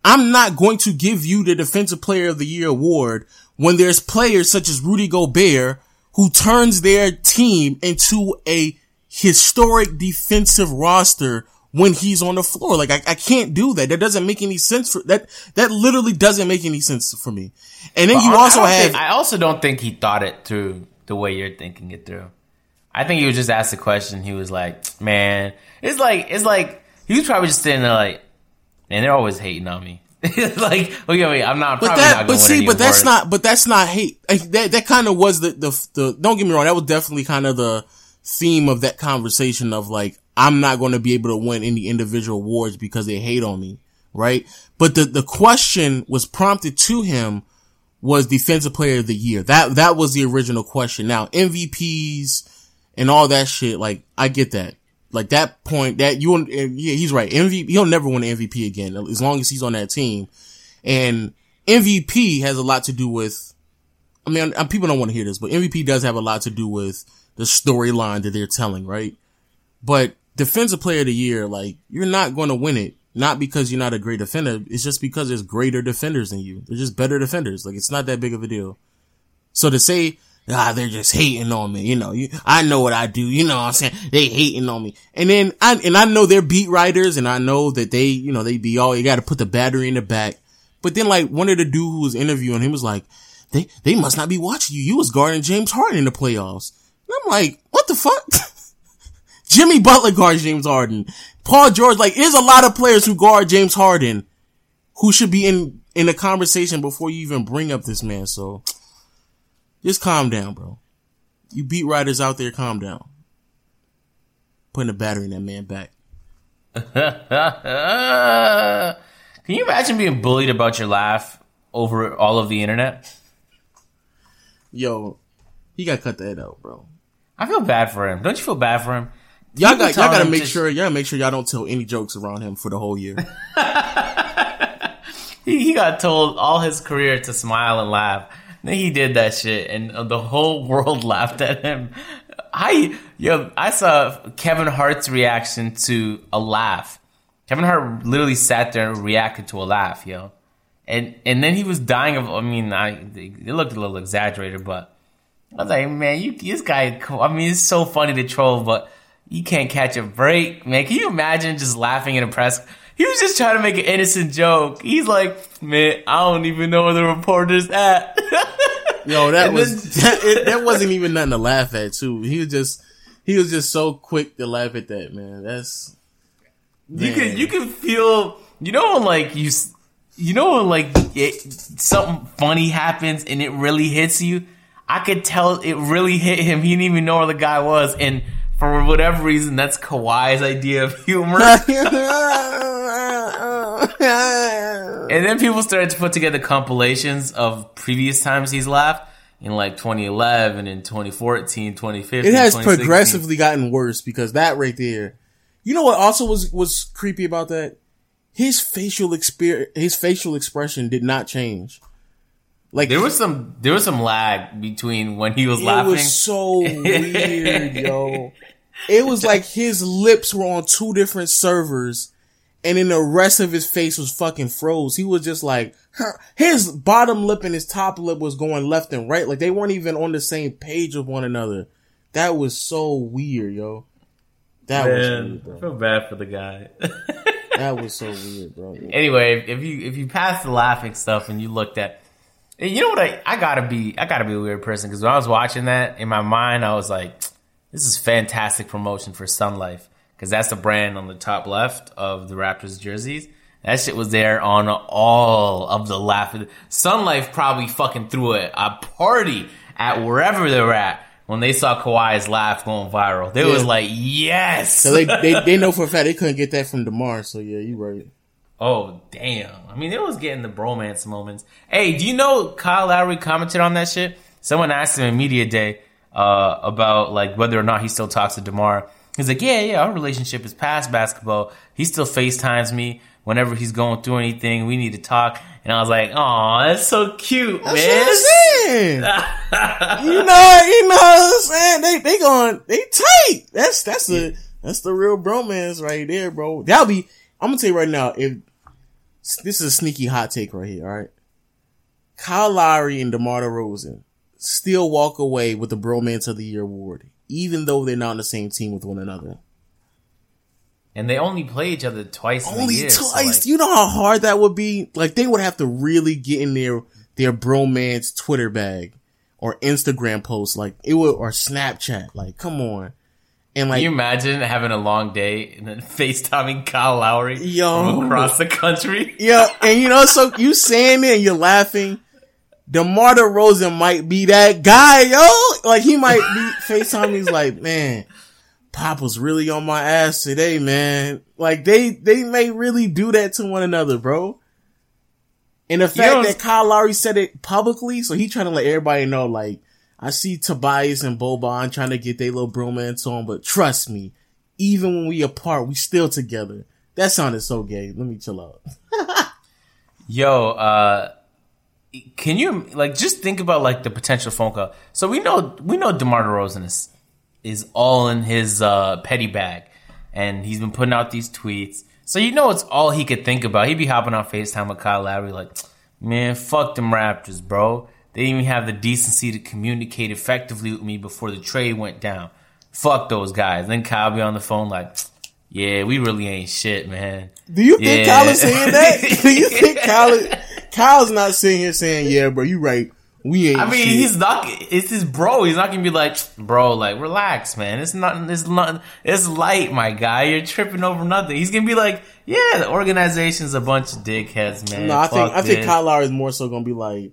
I'm not going to give you the Defensive Player of the Year award when there's players such as Rudy Gobert who turns their team into a historic defensive roster when he's on the floor. Like, I can't do that. That doesn't make any sense for that. That literally doesn't make any sense for me. And then I also don't think he thought it through the way you're thinking it through. I think he was just asked a question. He was like, man, it's like, he was probably just sitting there like, man, they're always hating on me. Like, okay, that's not hate. That kind of was the don't get me wrong. That was definitely kind of the theme of that conversation of like, I'm not going to be able to win any individual awards because they hate on me. Right. But the question was prompted to him was Defensive Player of the Year. That was the original question. Now, MVPs, and all that shit, like, I get that. Like, that point, he's right. MVP, he'll never win an MVP again, as long as he's on that team. And MVP has a lot to do with, I mean, people don't want to hear this, but MVP does have a lot to do with the storyline that they're telling, right? But Defensive Player of the Year, like, you're not going to win it. Not because you're not a great defender. It's just because there's greater defenders than you. They're just better defenders. Like, it's not that big of a deal. So to say, they're just hating on me. You know, I know what I do. You know what I'm saying? They hating on me. And then I know they're beat writers and I know that they, you know, they be all, you got to put the battery in the back. But then like one of the dude who was interviewing him was like, they must not be watching you. You was guarding James Harden in the playoffs. And I'm like, what the fuck? Jimmy Butler guards James Harden. Paul George, like, there's a lot of players who guard James Harden who should be in the conversation before you even bring up this man. So just calm down, bro. You beat writers out there, calm down. Putting a battery in that man back. Can you imagine being bullied about your laugh over all of the internet? Yo, he got cut that out, bro. I feel bad for him. Don't you feel bad for him? Y'all gotta make sure y'all don't tell any jokes around him for the whole year. He got told all his career to smile and laugh. He did that shit, and the whole world laughed at him. I saw Kevin Hart's reaction to a laugh. Kevin Hart literally sat there and reacted to a laugh, yo. And then he was dying of, it looked a little exaggerated, but I was like, man, this guy, I mean, it's so funny to troll, but you can't catch a break, man. Can you imagine just laughing in a press? He was just trying to make an innocent joke. He's like, man, I don't even know where the reporter's at. Yo, that wasn't even nothing to laugh at, too. He was just so quick to laugh at that, man. You can feel, you know when something funny happens and it really hits you. I could tell it really hit him. He didn't even know where the guy was. And for whatever reason, that's Kawhi's idea of humor. And then people started to put together compilations of previous times he's laughed. In like 2011 and 2014, 2015, it has progressively gotten worse because that right there. You know what also was creepy about that? His facial expression did not change. Like there was some lag between when he was laughing. It was so weird, yo. It was like his lips were on two different servers. And then the rest of his face was fucking froze. He was just like, his bottom lip and his top lip was going left and right. Like, they weren't even on the same page with one another. That was so weird, yo. Man, was weird, bro. I feel bad for the guy. That was so weird, bro. Anyway, if you pass the laughing stuff and you looked at... You know what? I gotta be a weird person. Because when I was watching that, in my mind, I was like, this is fantastic promotion for Sun Life. Because that's the brand on the top left of the Raptors jerseys. That shit was there on all of the laughing. Sun Life probably fucking threw a party at wherever they were at when they saw Kawhi's laugh going viral. They was like, yes! So they know for a fact they couldn't get that from DeMar, so yeah, you right. Oh, damn. I mean, they was getting the bromance moments. Hey, do you know Kyle Lowry commented on that shit? Someone asked him in media day about like whether or not he still talks to DeMar. He's like, yeah, our relationship is past basketball. He still FaceTimes me whenever he's going through anything. We need to talk. And I was like, aw, that's so cute, man. That's what I'm saying. You know what I'm saying? They tight. That's the real bromance right there, bro. I'm gonna tell you right now, if this is a sneaky hot take right here, all right? Kyle Lowry and DeMar DeRozan still walk away with the Bromance of the Year award. Even though they're not on the same team with one another. And they only play each other twice in a year. Only twice? You know how hard that would be? Like, they would have to really get in their bromance Twitter bag or Instagram posts, like, it would, or Snapchat. Like, come on. And like, can you imagine having a long day and then FaceTiming Kyle Lowry from across the country? Yeah, and you know, so you saying it and you're laughing. DeMar DeRozan might be that guy, yo. Like, he might be FaceTime. He's like, man, Pop was really on my ass today, man. Like, they may really do that to one another, bro. And the fact that Kyle Lowry said it publicly, so he trying to let everybody know, like, I see Tobias and Boban trying to get their little bromance on, but trust me, even when we apart, we still together. That sounded so gay. Let me chill out. Yo, can you just think about the potential phone call? So we know DeMar DeRozan is all in his petty bag, and he's been putting out these tweets. So you know it's all he could think about. He'd be hopping on FaceTime with Kyle Lowry like, man, fuck them Raptors, bro. They didn't even have the decency to communicate effectively with me before the trade went down. Fuck those guys. And then Kyle be on the phone like, yeah, we really ain't shit, man. Do you think Kyle is saying that? Do you think Kyle is... Kyle's not sitting here saying, yeah, bro, you right. We ain't shit. He's not, it's his bro. He's not going to be like, bro, like, relax, man. It's light, my guy. You're tripping over nothing. He's going to be like, yeah, the organization's a bunch of dickheads, man. No, I think Kyle Lowry is more so going to be like,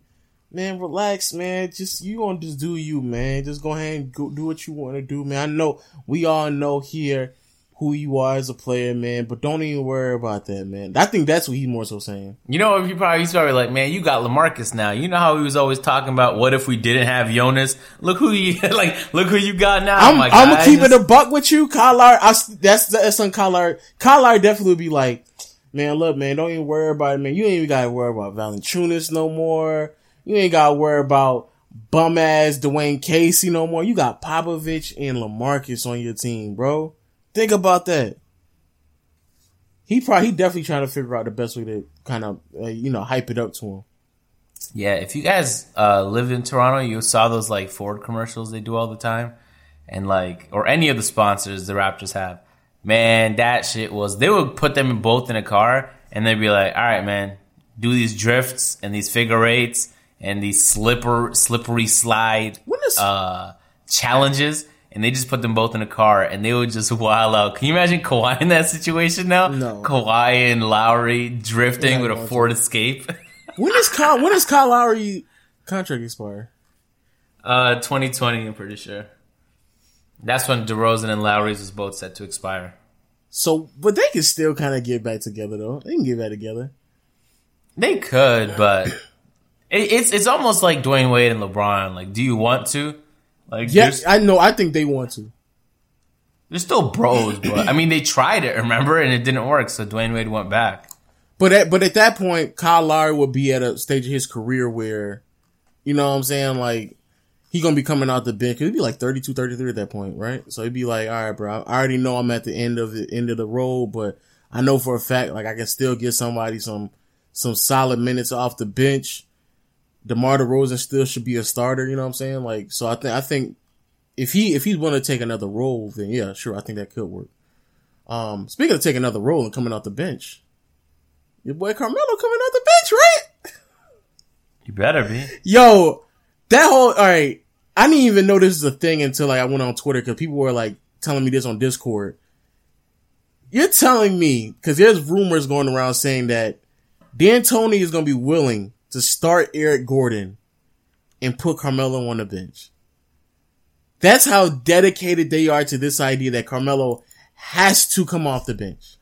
man, relax, man. Just, you going to just do you, man. Just go ahead and do what you want to do, man. I know, we all know here who you are as a player, man, but don't even worry about that, man. I think that's what he's more so saying. You know, he's probably like, man, you got LaMarcus now. You know how he was always talking about, what if we didn't have Jonas? Look who you got now. I'm gonna keep it a buck with you, Kyle Lowry. That's on Kyle Lowry. Kyle Lowry definitely would be like, man, look, man, don't even worry about it, man. You ain't even gotta worry about Valanciunas no more. You ain't gotta worry about bum ass Dwayne Casey no more. You got Popovich and LaMarcus on your team, bro. Think about that. He definitely trying to figure out the best way to kind of, hype it up to him. Yeah, if you guys lived in Toronto, you saw those, Ford commercials they do all the time. And, or any of the sponsors the Raptors have. Man, that shit was... They would put them both in a car, and they'd be like, all right, man, do these drifts and these figure eights and these slippery slide challenges. And they just put them both in a car, and they would just wild out. Can you imagine Kawhi in that situation now? No. Kawhi and Lowry drifting with a Ford Escape. When does Kyle Lowry contract expire? 2020, I'm pretty sure. That's when DeRozan and Lowry's was both set to expire. So, but they can still kind of get back together, though. They can get back together. They could, but it's almost like Dwyane Wade and LeBron. Like, do you want to? Like, yes, I know. I think they want to. They're still bros, but I mean, they tried it, remember, and it didn't work. So Dwyane Wade went back. But at that point, Kyle Lowry would be at a stage of his career where, you know what I'm saying, like, he going to be coming out the bench. It'd be like 32, 33 at that point, right? So he'd be like, all right, bro, I already know I'm at the end of the road, but I know for a fact, like, I can still get somebody some solid minutes off the bench. DeMar DeRozan still should be a starter, you know what I'm saying? Like, so I think if he's willing to take another role, then yeah, sure, I think that could work. Speaking of taking another role and coming out the bench, your boy Carmelo coming out the bench, right? You better be. Yo, all right, I didn't even know this was a thing until like I went on Twitter because people were like telling me this on Discord. You're telling me, because there's rumors going around saying that D'Antoni is going to be willing to start Eric Gordon and put Carmelo on the bench. That's how dedicated they are to this idea that Carmelo has to come off the bench.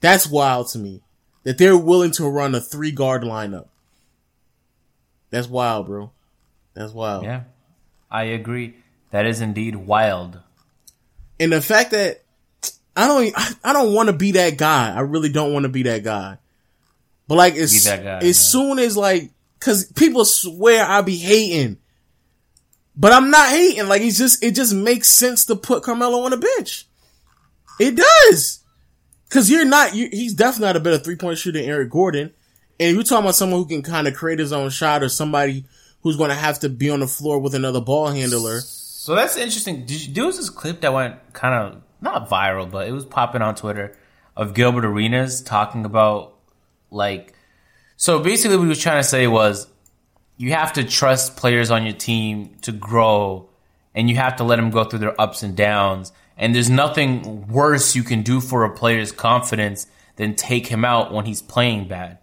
That's wild to me. That they're willing to run a 3-guard lineup. That's wild, bro. That's wild. Yeah, I agree. That is indeed wild. And the fact that I don't want to be that guy. I really don't want to be that guy. But like, as soon as like, cause people swear I be hating, but I'm not hating. Like, it just makes sense to put Carmelo on the bench. It does. Cause he's definitely not a better 3-point shooter than Eric Gordon. And you're talking about someone who can kind of create his own shot, or somebody who's going to have to be on the floor with another ball handler. So that's interesting. There was this clip that went kind of not viral, but it was popping on Twitter of Gilbert Arenas talking about, like, so basically what he was trying to say was you have to trust players on your team to grow, and you have to let them go through their ups and downs. And there's nothing worse you can do for a player's confidence than take him out when he's playing bad,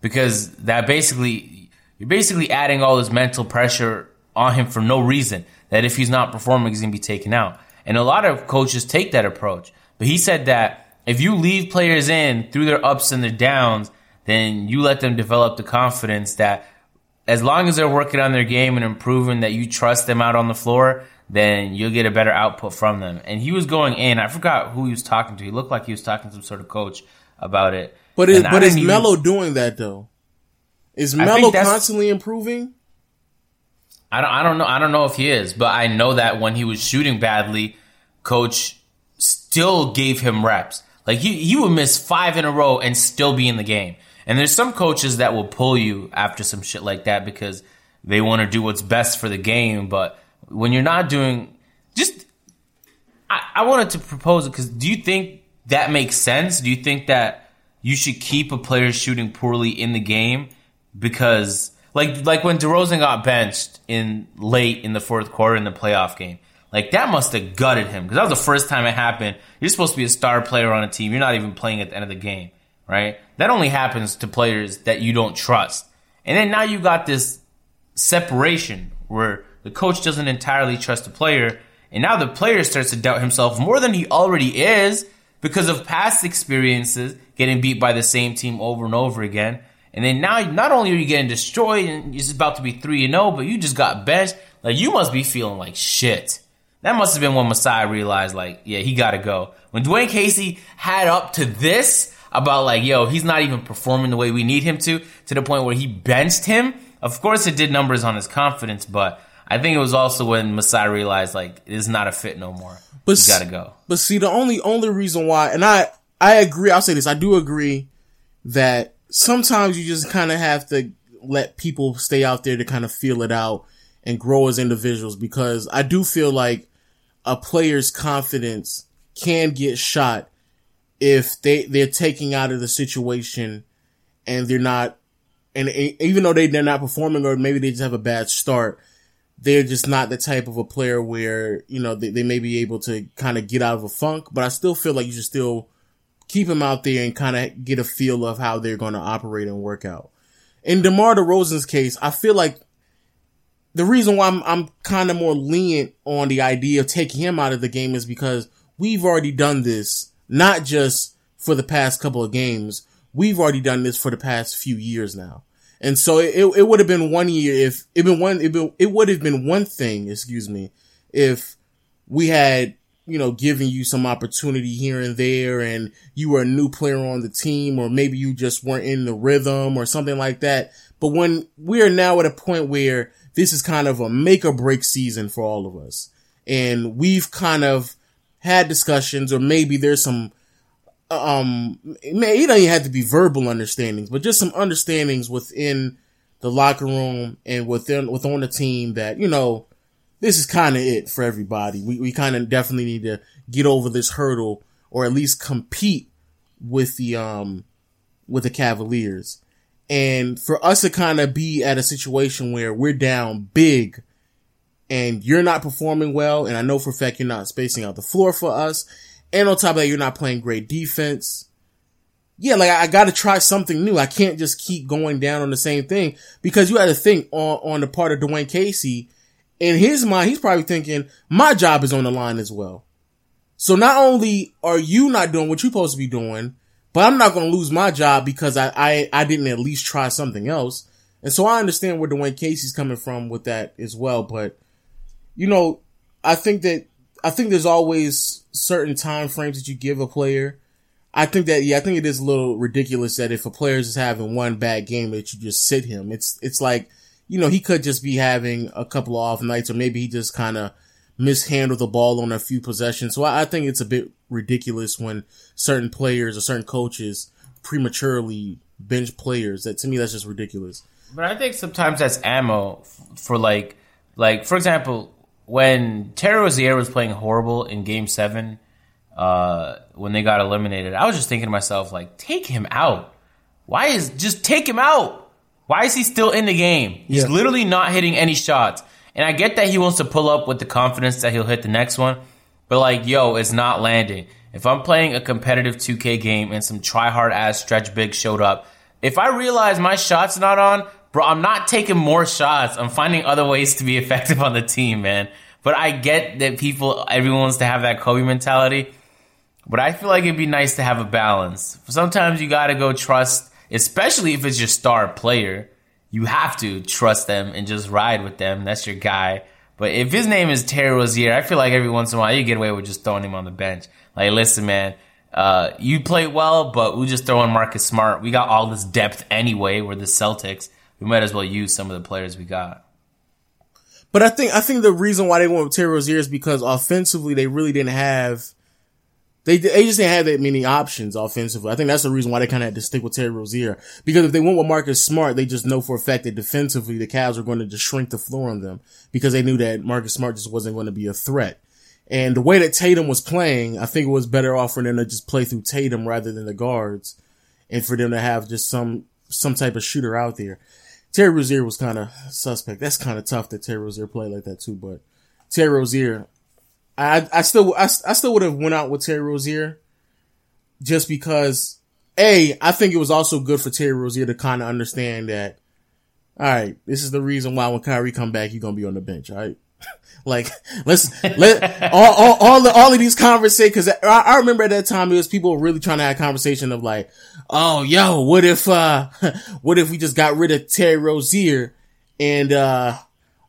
because that basically you're basically adding all this mental pressure on him for no reason, that if he's not performing, he's going to be taken out. And a lot of coaches take that approach. But he said that if you leave players in through their ups and their downs, then you let them develop the confidence that as long as they're working on their game and improving, that you trust them out on the floor, then you'll get a better output from them. And he was going in. I forgot who he was talking to. He looked like he was talking to some sort of coach about it. But is Melo doing that, though? Is Melo constantly improving? I don't know. I don't know if he is. But I know that when he was shooting badly, coach still gave him reps. Like, he would miss 5 in a row and still be in the game. And there's some coaches that will pull you after some shit like that because they want to do what's best for the game. But when you're not doing, just, I wanted to propose it, because do you think that makes sense? Do you think that you should keep a player shooting poorly in the game? Because like when DeRozan got benched in late in the fourth quarter in the playoff game, like, that must have gutted him, because that was the first time it happened. You're supposed to be a star player on a team. You're not even playing at the end of the game. Right? That only happens to players that you don't trust. And then now you got this separation where the coach doesn't entirely trust the player. And now the player starts to doubt himself more than he already is because of past experiences getting beat by the same team over and over again. And then now not only are you getting destroyed and you're about to be 3-0, but you just got benched. Like, you must be feeling like shit. That must have been when Masai realized, like, yeah, he got to go. When Dwayne Casey had up to this, about like, yo, he's not even performing the way we need him to the point where he benched him. Of course, it did numbers on his confidence, but I think it was also when Masai realized, like, it's not a fit no more. But he's got to go. But see, the only reason why, and I agree, I'll say this, I do agree that sometimes you just kind of have to let people stay out there to kind of feel it out and grow as individuals, because I do feel like a player's confidence can get shot if they're taking out of the situation and they're not, and even though they're not performing, or maybe they just have a bad start, they're just not the type of a player where, you know, they may be able to kind of get out of a funk. But I still feel like you should still keep them out there and kind of get a feel of how they're going to operate and work out. In DeMar DeRozan's case, I feel like the reason why I'm kind of more lenient on the idea of taking him out of the game is because we've already done this, not just for the past couple of games. We've already done this for the past few years now. And so it would have been 1 year if it would have been one thing, if we had, you know, given you some opportunity here and there and you were a new player on the team, or maybe you just weren't in the rhythm or something like that. But when we are now at a point where this is kind of a make or break season for all of us, and we've kind of had discussions, or maybe there's some it doesn't have to be verbal understandings, but just some understandings within the locker room and within the team that, you know, this is kind of it for everybody. We kind of definitely need to get over this hurdle, or at least compete with the Cavaliers. And for us to kind of be at a situation where we're down big and you're not performing well, and I know for a fact you're not spacing out the floor for us, and on top of that, you're not playing great defense. Yeah, like, I gotta try something new. I can't just keep going down on the same thing, because you had to think on the part of Dwayne Casey. In his mind, he's probably thinking, my job is on the line as well. So not only are you not doing what you're supposed to be doing, but I'm not going to lose my job because I didn't at least try something else. And so I understand where Dwayne Casey's coming from with that as well. But, you know, I think there's always certain time frames that you give a player. I think it is a little ridiculous that if a player is having one bad game that you just sit him. It's like, you know, he could just be having a couple of off nights, or maybe he just kind of mishandled the ball on a few possessions. So I think it's a bit ridiculous when certain players or certain coaches prematurely bench players. That, to me, that's just ridiculous. But I think sometimes that's ammo for like for example, when Terry Rozier was playing horrible in Game 7, when they got eliminated, I was just thinking to myself, like, take him out. Just take him out. Why is he still in the game? He's literally not hitting any shots. And I get that he wants to pull up with the confidence that he'll hit the next one. But, like, yo, it's not landing. If I'm playing a competitive 2K game and some try-hard-ass stretch big showed up, if I realize my shot's not on, bro, I'm not taking more shots. I'm finding other ways to be effective on the team, man. But I get that everyone wants to have that Kobe mentality. But I feel like it'd be nice to have a balance. Sometimes you got to go trust. Especially if it's your star player, you have to trust them and just ride with them. That's your guy. But if his name is Terry Rozier, I feel like every once in a while you get away with just throwing him on the bench. Like, listen, man, you play well, but we're just throwing Marcus Smart. We got all this depth anyway. We're the Celtics. We might as well use some of the players we got. But I think the reason why they went with Terry Rozier is because offensively they really didn't have. They just didn't have that many options offensively. I think that's the reason why they kind of had to stick with Terry Rozier. Because if they went with Marcus Smart, they just know for a fact that defensively the Cavs were going to just shrink the floor on them, because they knew that Marcus Smart just wasn't going to be a threat. And the way that Tatum was playing, I think it was better off for them to just play through Tatum rather than the guards, and for them to have just some type of shooter out there. Terry Rozier was kind of suspect. That's kind of tough that Terry Rozier played like that too, but Terry Rozier, I still would have went out with Terry Rozier, just because, A, I think it was also good for Terry Rozier to kind of understand that, all right, this is the reason why when Kyrie come back, you're going to be on the bench, all right? Like, let all of these conversations, because I remember at that time it was people really trying to have a conversation of like, oh, yo, what if we just got rid of Terry Rozier and,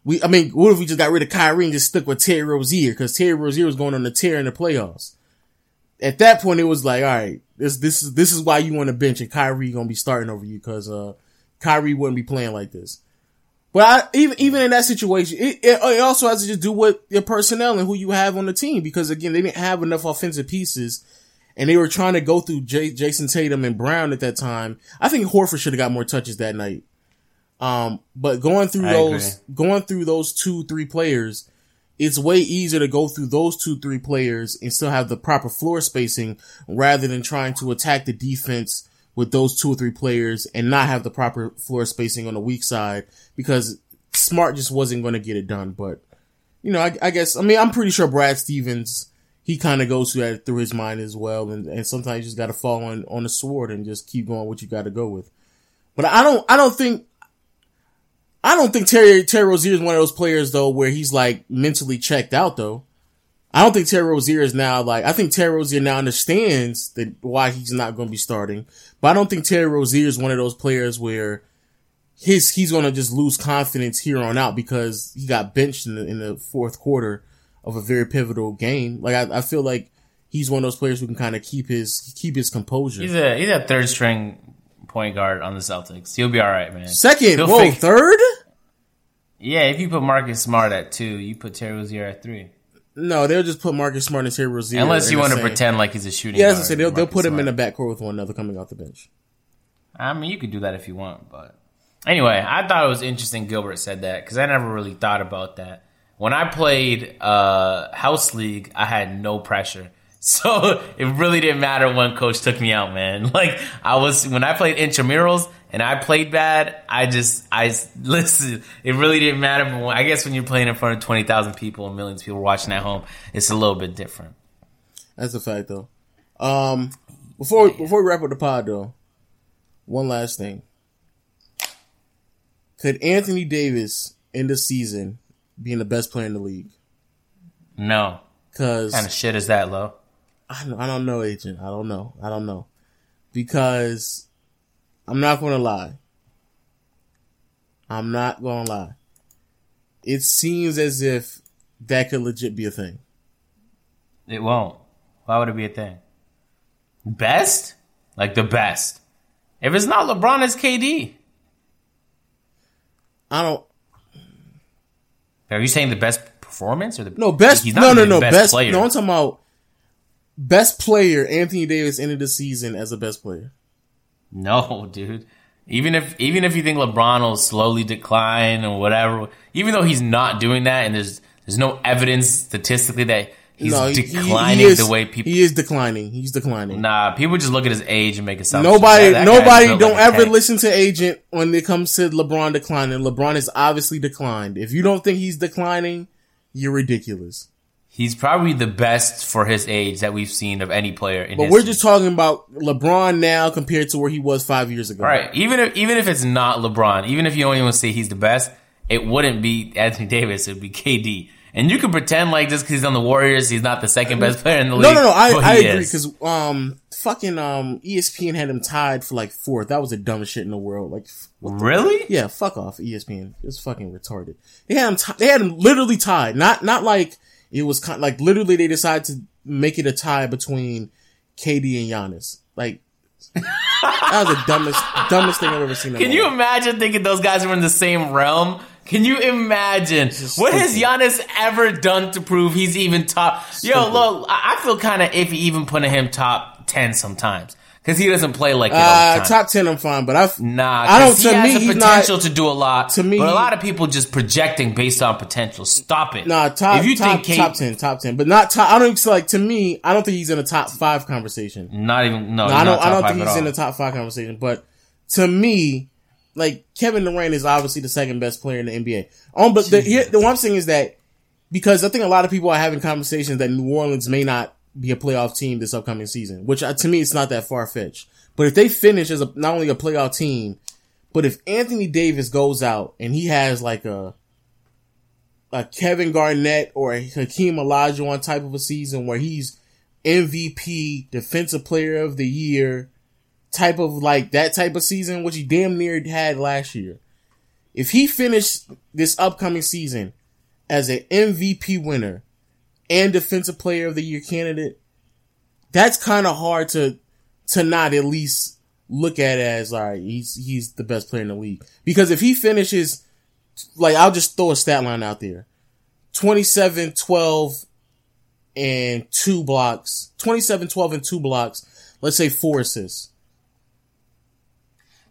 what if we just got rid of Kyrie and just stuck with Terry Rozier? Because Terry Rozier was going on a tear in the playoffs. At that point, it was like, all right, this is why you on the bench, and Kyrie gonna be starting over you, because Kyrie wouldn't be playing like this. But even in that situation, it also has to just do with your personnel and who you have on the team. Because again, they didn't have enough offensive pieces, and they were trying to go through Jayson Tatum and Brown at that time. I think Horford should have got more touches that night. But going through those 2-3 players, it's way easier to go through those 2-3 players and still have the proper floor spacing, rather than trying to attack the defense with those 2 or 3 players and not have the proper floor spacing on the weak side, because Smart just wasn't going to get it done. But, you know, I guess I'm pretty sure Brad Stevens, he kind of goes through that through his mind as well. And sometimes you just got to fall on the sword and just keep going what you got to go with. But I don't think. I don't think Terry Rozier is one of those players, though, where he's, like, mentally checked out, though. I don't think Terry Rozier is now, like, I think Terry Rozier now understands that why he's not going to be starting. But I don't think Terry Rozier is one of those players where he's going to just lose confidence here on out because he got benched in the fourth quarter of a very pivotal game. Like, I feel like he's one of those players who can kind of keep his composure. He's a third string point guard on the Celtics. He'll be all right, man. Second? He'll third? Yeah, if you put Marcus Smart at 2, you put Terry Rozier at 3. No, they'll just put Marcus Smart and Terry Rozier. Unless you want to pretend like he's a shooting guard. Yeah, as I said, they'll put him in the backcourt with one another coming off the bench. I mean, you could do that if you want, but... Anyway, I thought it was interesting Gilbert said that, because I never really thought about that. When I played House League, I had no pressure. So it really didn't matter when coach took me out, man. Like, when I played intramurals and I played bad, listen, it really didn't matter. But I guess when you're playing in front of 20,000 people and millions of people watching at home, it's a little bit different. That's a fact, though. Before we wrap up the pod, though, one last thing. Could Anthony Davis end the season being the best player in the league? No. What kind of shit is that, Lo? I don't know, Agent. I don't know. Because I'm not going to lie. It seems as if that could legit be a thing. It won't. Why would it be a thing? Best? Like the best. If it's not LeBron, it's KD. Are you saying the best performance or the best player? No, I'm talking about best player. Anthony Davis ended the season as the best player. No, dude. Even if you think LeBron will slowly decline or whatever, even though he's not doing that, and there's no evidence statistically that he's declining the way people. He is declining. He's declining. Nah, people just look at his age and make assumptions. Nobody don't ever listen to Agent when it comes to LeBron declining. LeBron is obviously declined. If you don't think he's declining, you're ridiculous. He's probably the best for his age that we've seen of any player in history. But we're just talking about LeBron now compared to where he was 5 years ago. Right. Even if it's not LeBron, even if you don't even say he's the best, it wouldn't be Anthony Davis. It would be KD. And you can pretend like just because he's on the Warriors, he's not the second best player in the league. No. I agree because ESPN had him tied for like fourth. That was the dumbest shit in the world. Like, really? Yeah, fuck off, ESPN. It's fucking retarded. They had him literally tied. Not like it was like literally they decided to make it a tie between KD and Giannis. Like. That was the dumbest thing I've ever seen. Can you imagine thinking those guys were in the same realm? Can you imagine? What has Giannis ever done to prove he's even top? Yo, look, I feel kind of iffy even putting him top 10 sometimes because he doesn't play like it all the time. Top 10, I'm fine, but he has the potential to do a lot. To me, but a lot of people just projecting based on potential. Stop it. Nah, top 10, but not top. I don't even like. To me, I don't think he's in the top 5 conversation. Not even. No, I don't think he's in the top 5 conversation. But to me. Like, Kevin Durant is obviously the second best player in the NBA. But the one thing is that, because I think a lot of people are having conversations that New Orleans may not be a playoff team this upcoming season, which to me, it's not that far-fetched. But if they finish as not only a playoff team, but if Anthony Davis goes out and he has like a Kevin Garnett or a Hakeem Olajuwon type of a season where he's MVP, Defensive Player of the Year, type of like that type of season, which he damn near had last year. If he finished this upcoming season as an MVP winner and Defensive Player of the Year candidate, that's kind of hard to not at least look at as, all right, he's the best player in the league. Because if he finishes, like, I'll just throw a stat line out there, 27, 12, and 2 blocks, 27, 12, and 2 blocks, let's say 4 assists.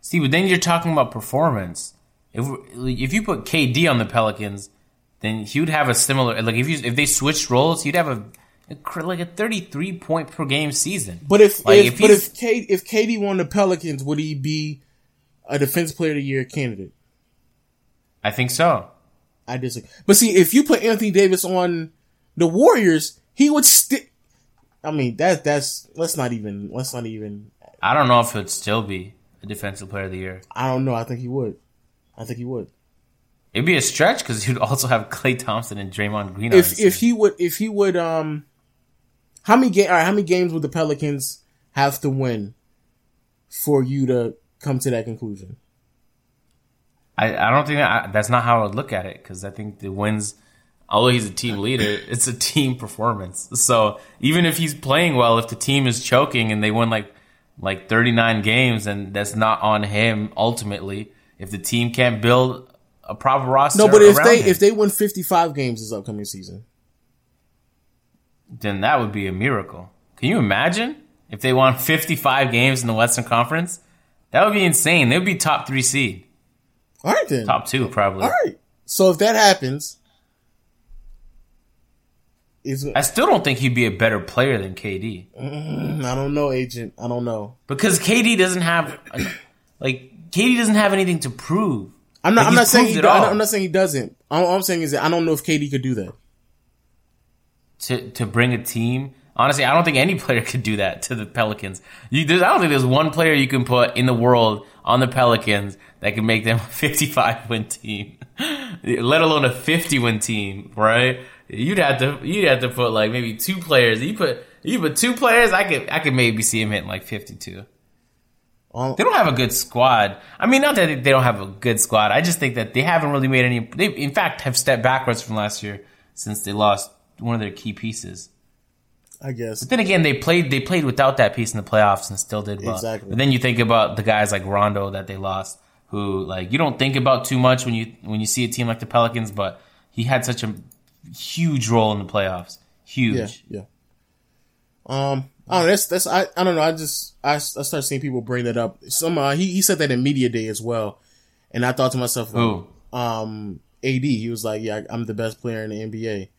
See, but then you're talking about performance. If you put KD on the Pelicans, then he would have a similar, like, if they switched roles, he'd have a 33 point per game season. But if KD won the Pelicans, would he be a Defensive Player of the Year candidate? I think so. I disagree. But see, if you put Anthony Davis on the Warriors, he would let's not even. I don't know if it would still be. Defensive Player of the Year. I don't know. I think he would. It'd be a stretch because you'd also have Klay Thompson and Draymond Green. If he would, how many games would the Pelicans have to win for you to come to that conclusion? I don't think that's not how I would look at it, because I think the wins, although he's a team leader, it's a team performance. So even if he's playing well, if the team is choking and they win like 39 games, and that's not on him ultimately. If the team can't build a proper roster around him. No, but if they win 55 games this upcoming season, then that would be a miracle. Can you imagine if they won 55 games in the Western Conference? That would be insane. They would be top 3 seed. All right, then. Top 2, probably. All right. So if that happens... I still don't think he'd be a better player than KD. I don't know, Agent. I don't know. Because KD doesn't have... KD doesn't have anything to prove. I'm not saying he doesn't. All I'm saying is that I don't know if KD could do that. To bring a team... Honestly, I don't think any player could do that to the Pelicans. I don't think there's one player you can put in the world on the Pelicans that can make them a 55-win team, let alone a 50-win team, right? You'd have to put maybe 2 players. You put 2 players, I could maybe see him hitting 52. They don't have a good squad. I mean, not that they don't have a good squad. I just think that they haven't really made any. They, in fact, have stepped backwards from last year since they lost one of their key pieces. I guess. But then again, they played without that piece in the playoffs and still did well. Exactly. But then you think about the guys like Rondo that they lost, who you don't think about too much when you see a team like the Pelicans, but he had such a huge role in the playoffs. Huge. Yeah. I don't know, I don't know. I started seeing people bring that up. Some he said that in Media Day as well, and I thought to myself, AD. He was like, yeah, I'm the best player in the NBA.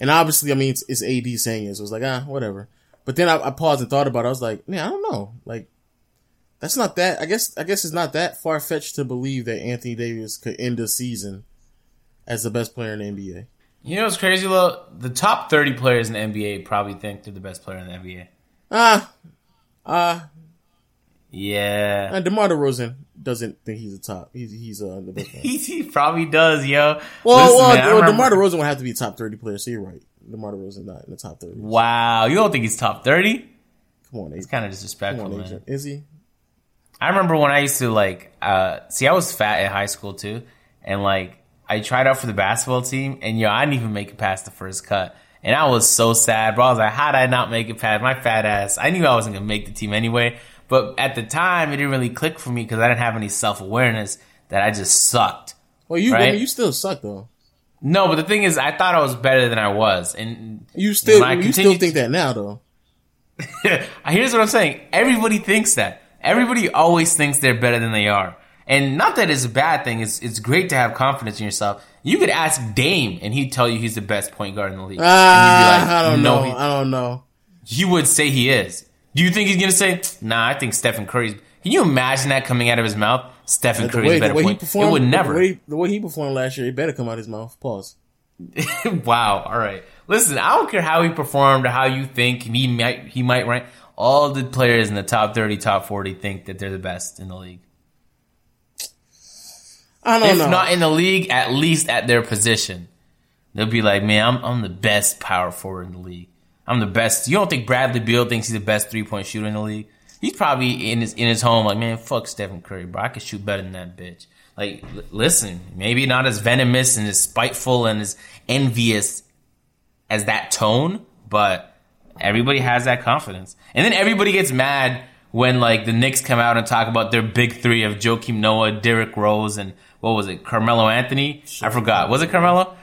And obviously, I mean, it's AD saying it, so it's whatever. But then I paused and thought about it. I was like, man, I don't know. That's not that. I guess it's not that far-fetched to believe that Anthony Davis could end the season as the best player in the NBA. You know what's crazy, Lo? The top 30 players in the NBA probably think they're the best player in the NBA. Yeah. DeMar DeRozan doesn't think he's the top. He's the best player. He probably does, yo. Well, DeMar DeRozan would have to be a top 30 player, so you're right. DeMar DeRozan not in the top 30. Wow. You don't think he's top 30? Come on, Agent. It's kind of disrespectful, man. Is he? I remember when I used to, I was fat in high school, too. And, I tried out for the basketball team, and, I didn't even make it past the first cut. And I was so sad, bro. I was like, how did I not make it past my fat ass? I knew I wasn't going to make the team anyway. But at the time, it didn't really click for me because I didn't have any self-awareness that I just sucked. Well, right? I mean, you still suck, though. No, but the thing is, I thought I was better than I was. And you still think that now, though. Here's what I'm saying. Everybody thinks that. Everybody always thinks they're better than they are. And not that it's a bad thing. It's great to have confidence in yourself. You could ask Dame, and he'd tell you he's the best point guard in the league. I don't know. You would say he is. Do you think he's going to say, nah, I think Stephen Curry's... Can you imagine that coming out of his mouth? Stephen Curry's better point. It would never. The way he performed last year, it better come out of his mouth. Pause. Wow. All right. Listen, I don't care how he performed or how you think he might rank. All the players in the top 30, top 40 think that they're the best in the league. I don't know. If not in the league, at least at their position. They'll be like, man, I'm the best power forward in the league. I'm the best. You don't think Bradley Beal thinks he's the best three-point shooter in the league? He's probably in his home like, man, fuck Stephen Curry, bro. I can shoot better than that bitch. Listen, maybe not as venomous and as spiteful and as envious as that tone, but everybody has that confidence. And then everybody gets mad when, the Knicks come out and talk about their big three of Joakim Noah, Derrick Rose, and what was it, Carmelo Anthony? I forgot. Was it Carmelo?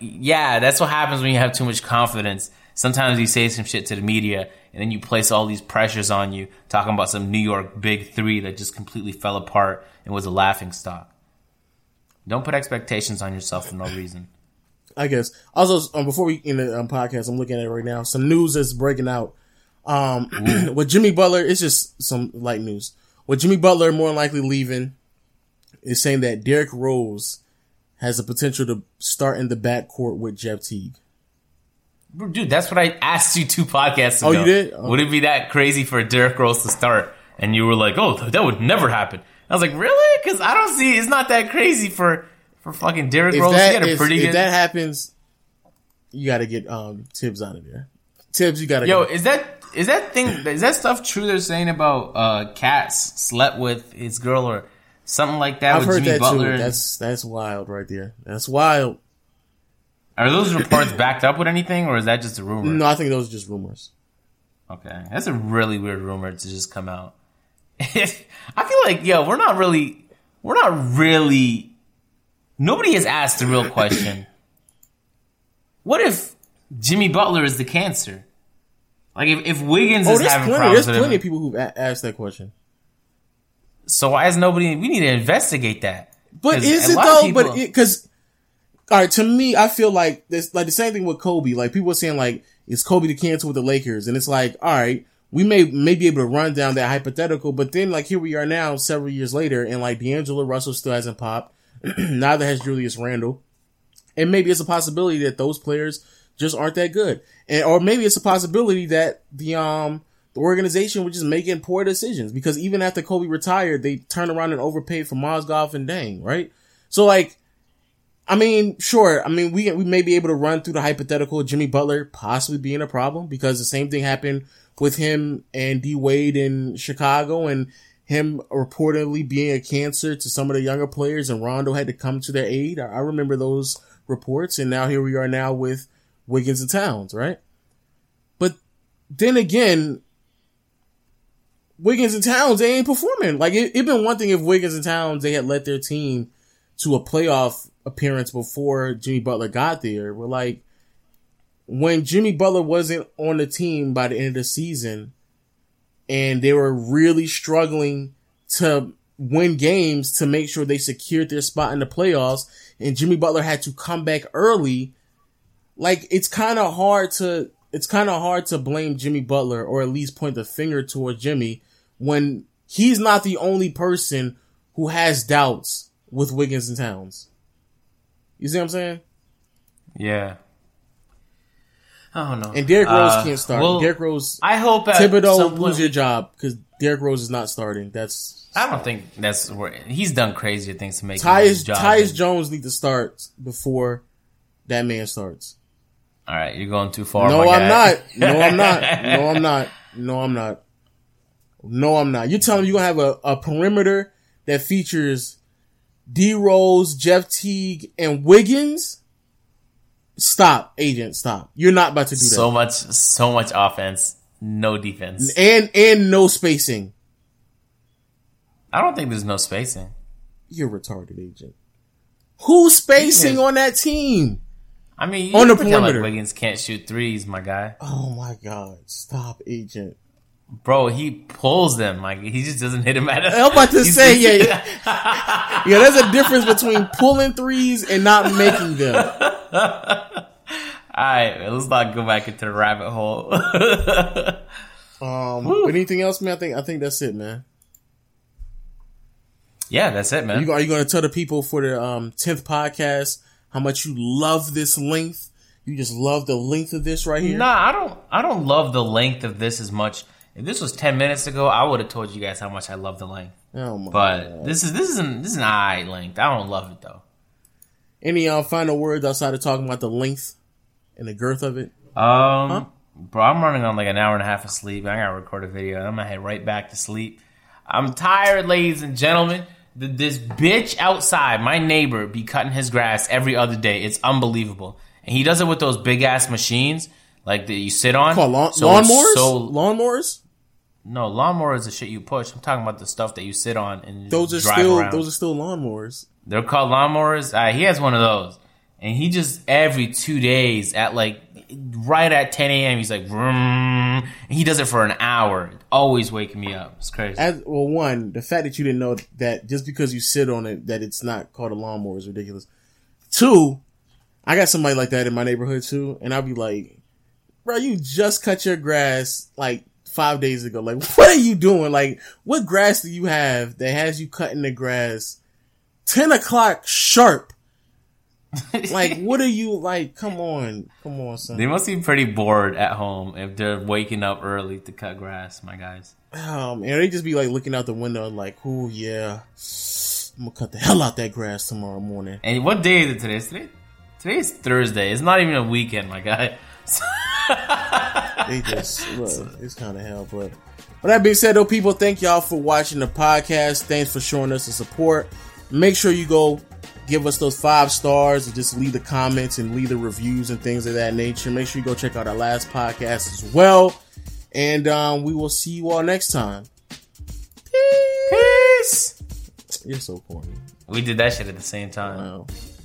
Yeah, that's what happens when you have too much confidence. Sometimes you say some shit to the media, and then you place all these pressures on you, talking about some New York big three that just completely fell apart and was a laughing stock. Don't put expectations on yourself for no reason. I guess. Also, before we end the podcast, I'm looking at it right now. Some news is breaking out. With Jimmy Butler, it's just some light news. With Jimmy Butler more than likely leaving, is saying that Derrick Rose has the potential to start in the backcourt with Jeff Teague. Dude, that's what I asked you 2 podcasts ago. Oh, you did? Oh. Would it be that crazy for Derrick Rose to start? And you were like, oh, that would never happen. I was like, really? Because I don't see, it's not that crazy for for fucking Derrick Rose. He had a pretty good... If that happens, you got to get Tibbs out of there. Tibbs, you got to go. Yo, is that stuff true they're saying about Katz slept with his girl or something like that with Jimmy Butler? I've heard that too. That's wild right there. That's wild. Are those reports backed up with anything, or is that just a rumor? No, I think those are just rumors. Okay. That's a really weird rumor to just come out. I feel like, yo, we're not really, nobody has asked the real question. What if Jimmy Butler is the cancer? Like, if Wiggins is having problems with him. There's plenty of people who've asked that question. So why is nobody, we need to investigate that. But is it though? But because, all right, to me, I feel like this, like the same thing with Kobe. Like, people are saying, like, is Kobe the cancer with the Lakers? And it's like, all right, we may be able to run down that hypothetical, but then, like, here we are now, several years later, and, like, D'Angelo Russell still hasn't popped. Neither has Julius Randle. And maybe it's a possibility that those players just aren't that good. And, or maybe it's a possibility that the organization was just making poor decisions, because even after Kobe retired, they turned around and overpaid for Mozgov and Dang, right? So, like, I mean, sure. I mean, we may be able to run through the hypothetical Jimmy Butler possibly being a problem, because the same thing happened with him and D Wade in Chicago, and him reportedly being a cancer to some of the younger players, and Rondo had to come to their aid. I remember those reports, and now here we are now with Wiggins and Towns, right? But then again, Wiggins and Towns, they ain't performing. Like, it'd been one thing if Wiggins and Towns, they had led their team to a playoff appearance before Jimmy Butler got there. We're like, when Jimmy Butler wasn't on the team by the end of the season, and they were really struggling to win games to make sure they secured their spot in the playoffs, and Jimmy Butler had to come back early, like, it's kind of hard to blame Jimmy Butler, or at least point the finger towards Jimmy, when he's not the only person who has doubts with Wiggins and Towns. You see what I'm saying? Yeah. I don't know. And Derrick Rose can't start. Well, Derrick Rose. I hope Thibodeau lose your job, because Derrick Rose is not starting. I don't think that's where he's done crazier things to make his job. Tyus Jones need to start before that man starts. All right, you're going too far. No, I'm not. You're telling me you're gonna have a perimeter that features D Rose, Jeff Teague, and Wiggins? Stop, agent, stop. You're not about to do that. So much offense, no defense. And no spacing. I don't think there's no spacing. You're a retarded agent. Who's spacing on that team? I mean, on the perimeter. Like, Wiggins can't shoot threes, my guy. Oh my God. Stop, agent. Bro, he pulls them. Like, he just doesn't hit him at all. I'm about to say, yeah. Yeah, there's a difference between pulling threes and not making them. Alright, let's not go back into the rabbit hole. But anything else, man? I think that's it, man. Yeah, that's it, man. Are you going to tell the people for the 10th podcast how much you love this length? You just love the length of this right here? Nah, I don't love the length of this as much. If this was 10 minutes ago, I would have told you guys how much I love the length. Oh my God. This is an eye length. I don't love it though. Any final words outside of talking about the length and the girth of it? Bro, I'm running on like an hour and a half of sleep. I gotta record a video, and I'm gonna head right back to sleep. I'm tired, ladies and gentlemen. This bitch outside, my neighbor, be cutting his grass every other day. It's unbelievable, and he does it with those big ass machines. Like, that you sit on. Lawnmowers? Lawnmowers? No, lawnmowers is shit you push. I'm talking about the stuff that you sit on and drive around. Those are still lawnmowers. They're called lawnmowers? He has one of those. And he just, every 2 days, at like, right at 10 a.m., he's like, vroom, and he does it for an hour. Always waking me up. It's crazy. Well, the fact that you didn't know that just because you sit on it, that it's not called a lawnmower is ridiculous. Two, I got somebody like that in my neighborhood, too, and I'll be like, bro, you just cut your grass like 5 days ago. Like, what are you doing? Like, what grass do you have that has you cutting the grass 10 o'clock sharp? Like, what are you, like, come on, son. They must be pretty bored at home if they're waking up early to cut grass, my guys. And they just be like looking out the window and like, ooh, yeah, I'm going to cut the hell out that grass tomorrow morning. And what day is it today? Today's Thursday. It's not even a weekend, my guy. They just, well, it's kind of hell. But with that being said, though, people, thank y'all for watching the podcast. Thanks for showing us the support. Make sure you go give us those 5 stars and just leave the comments and leave the reviews and things of that nature. Make sure you go check out our last podcast as well. And we will see you all next time. Peace. You're so corny. We did that shit at the same time. Wow.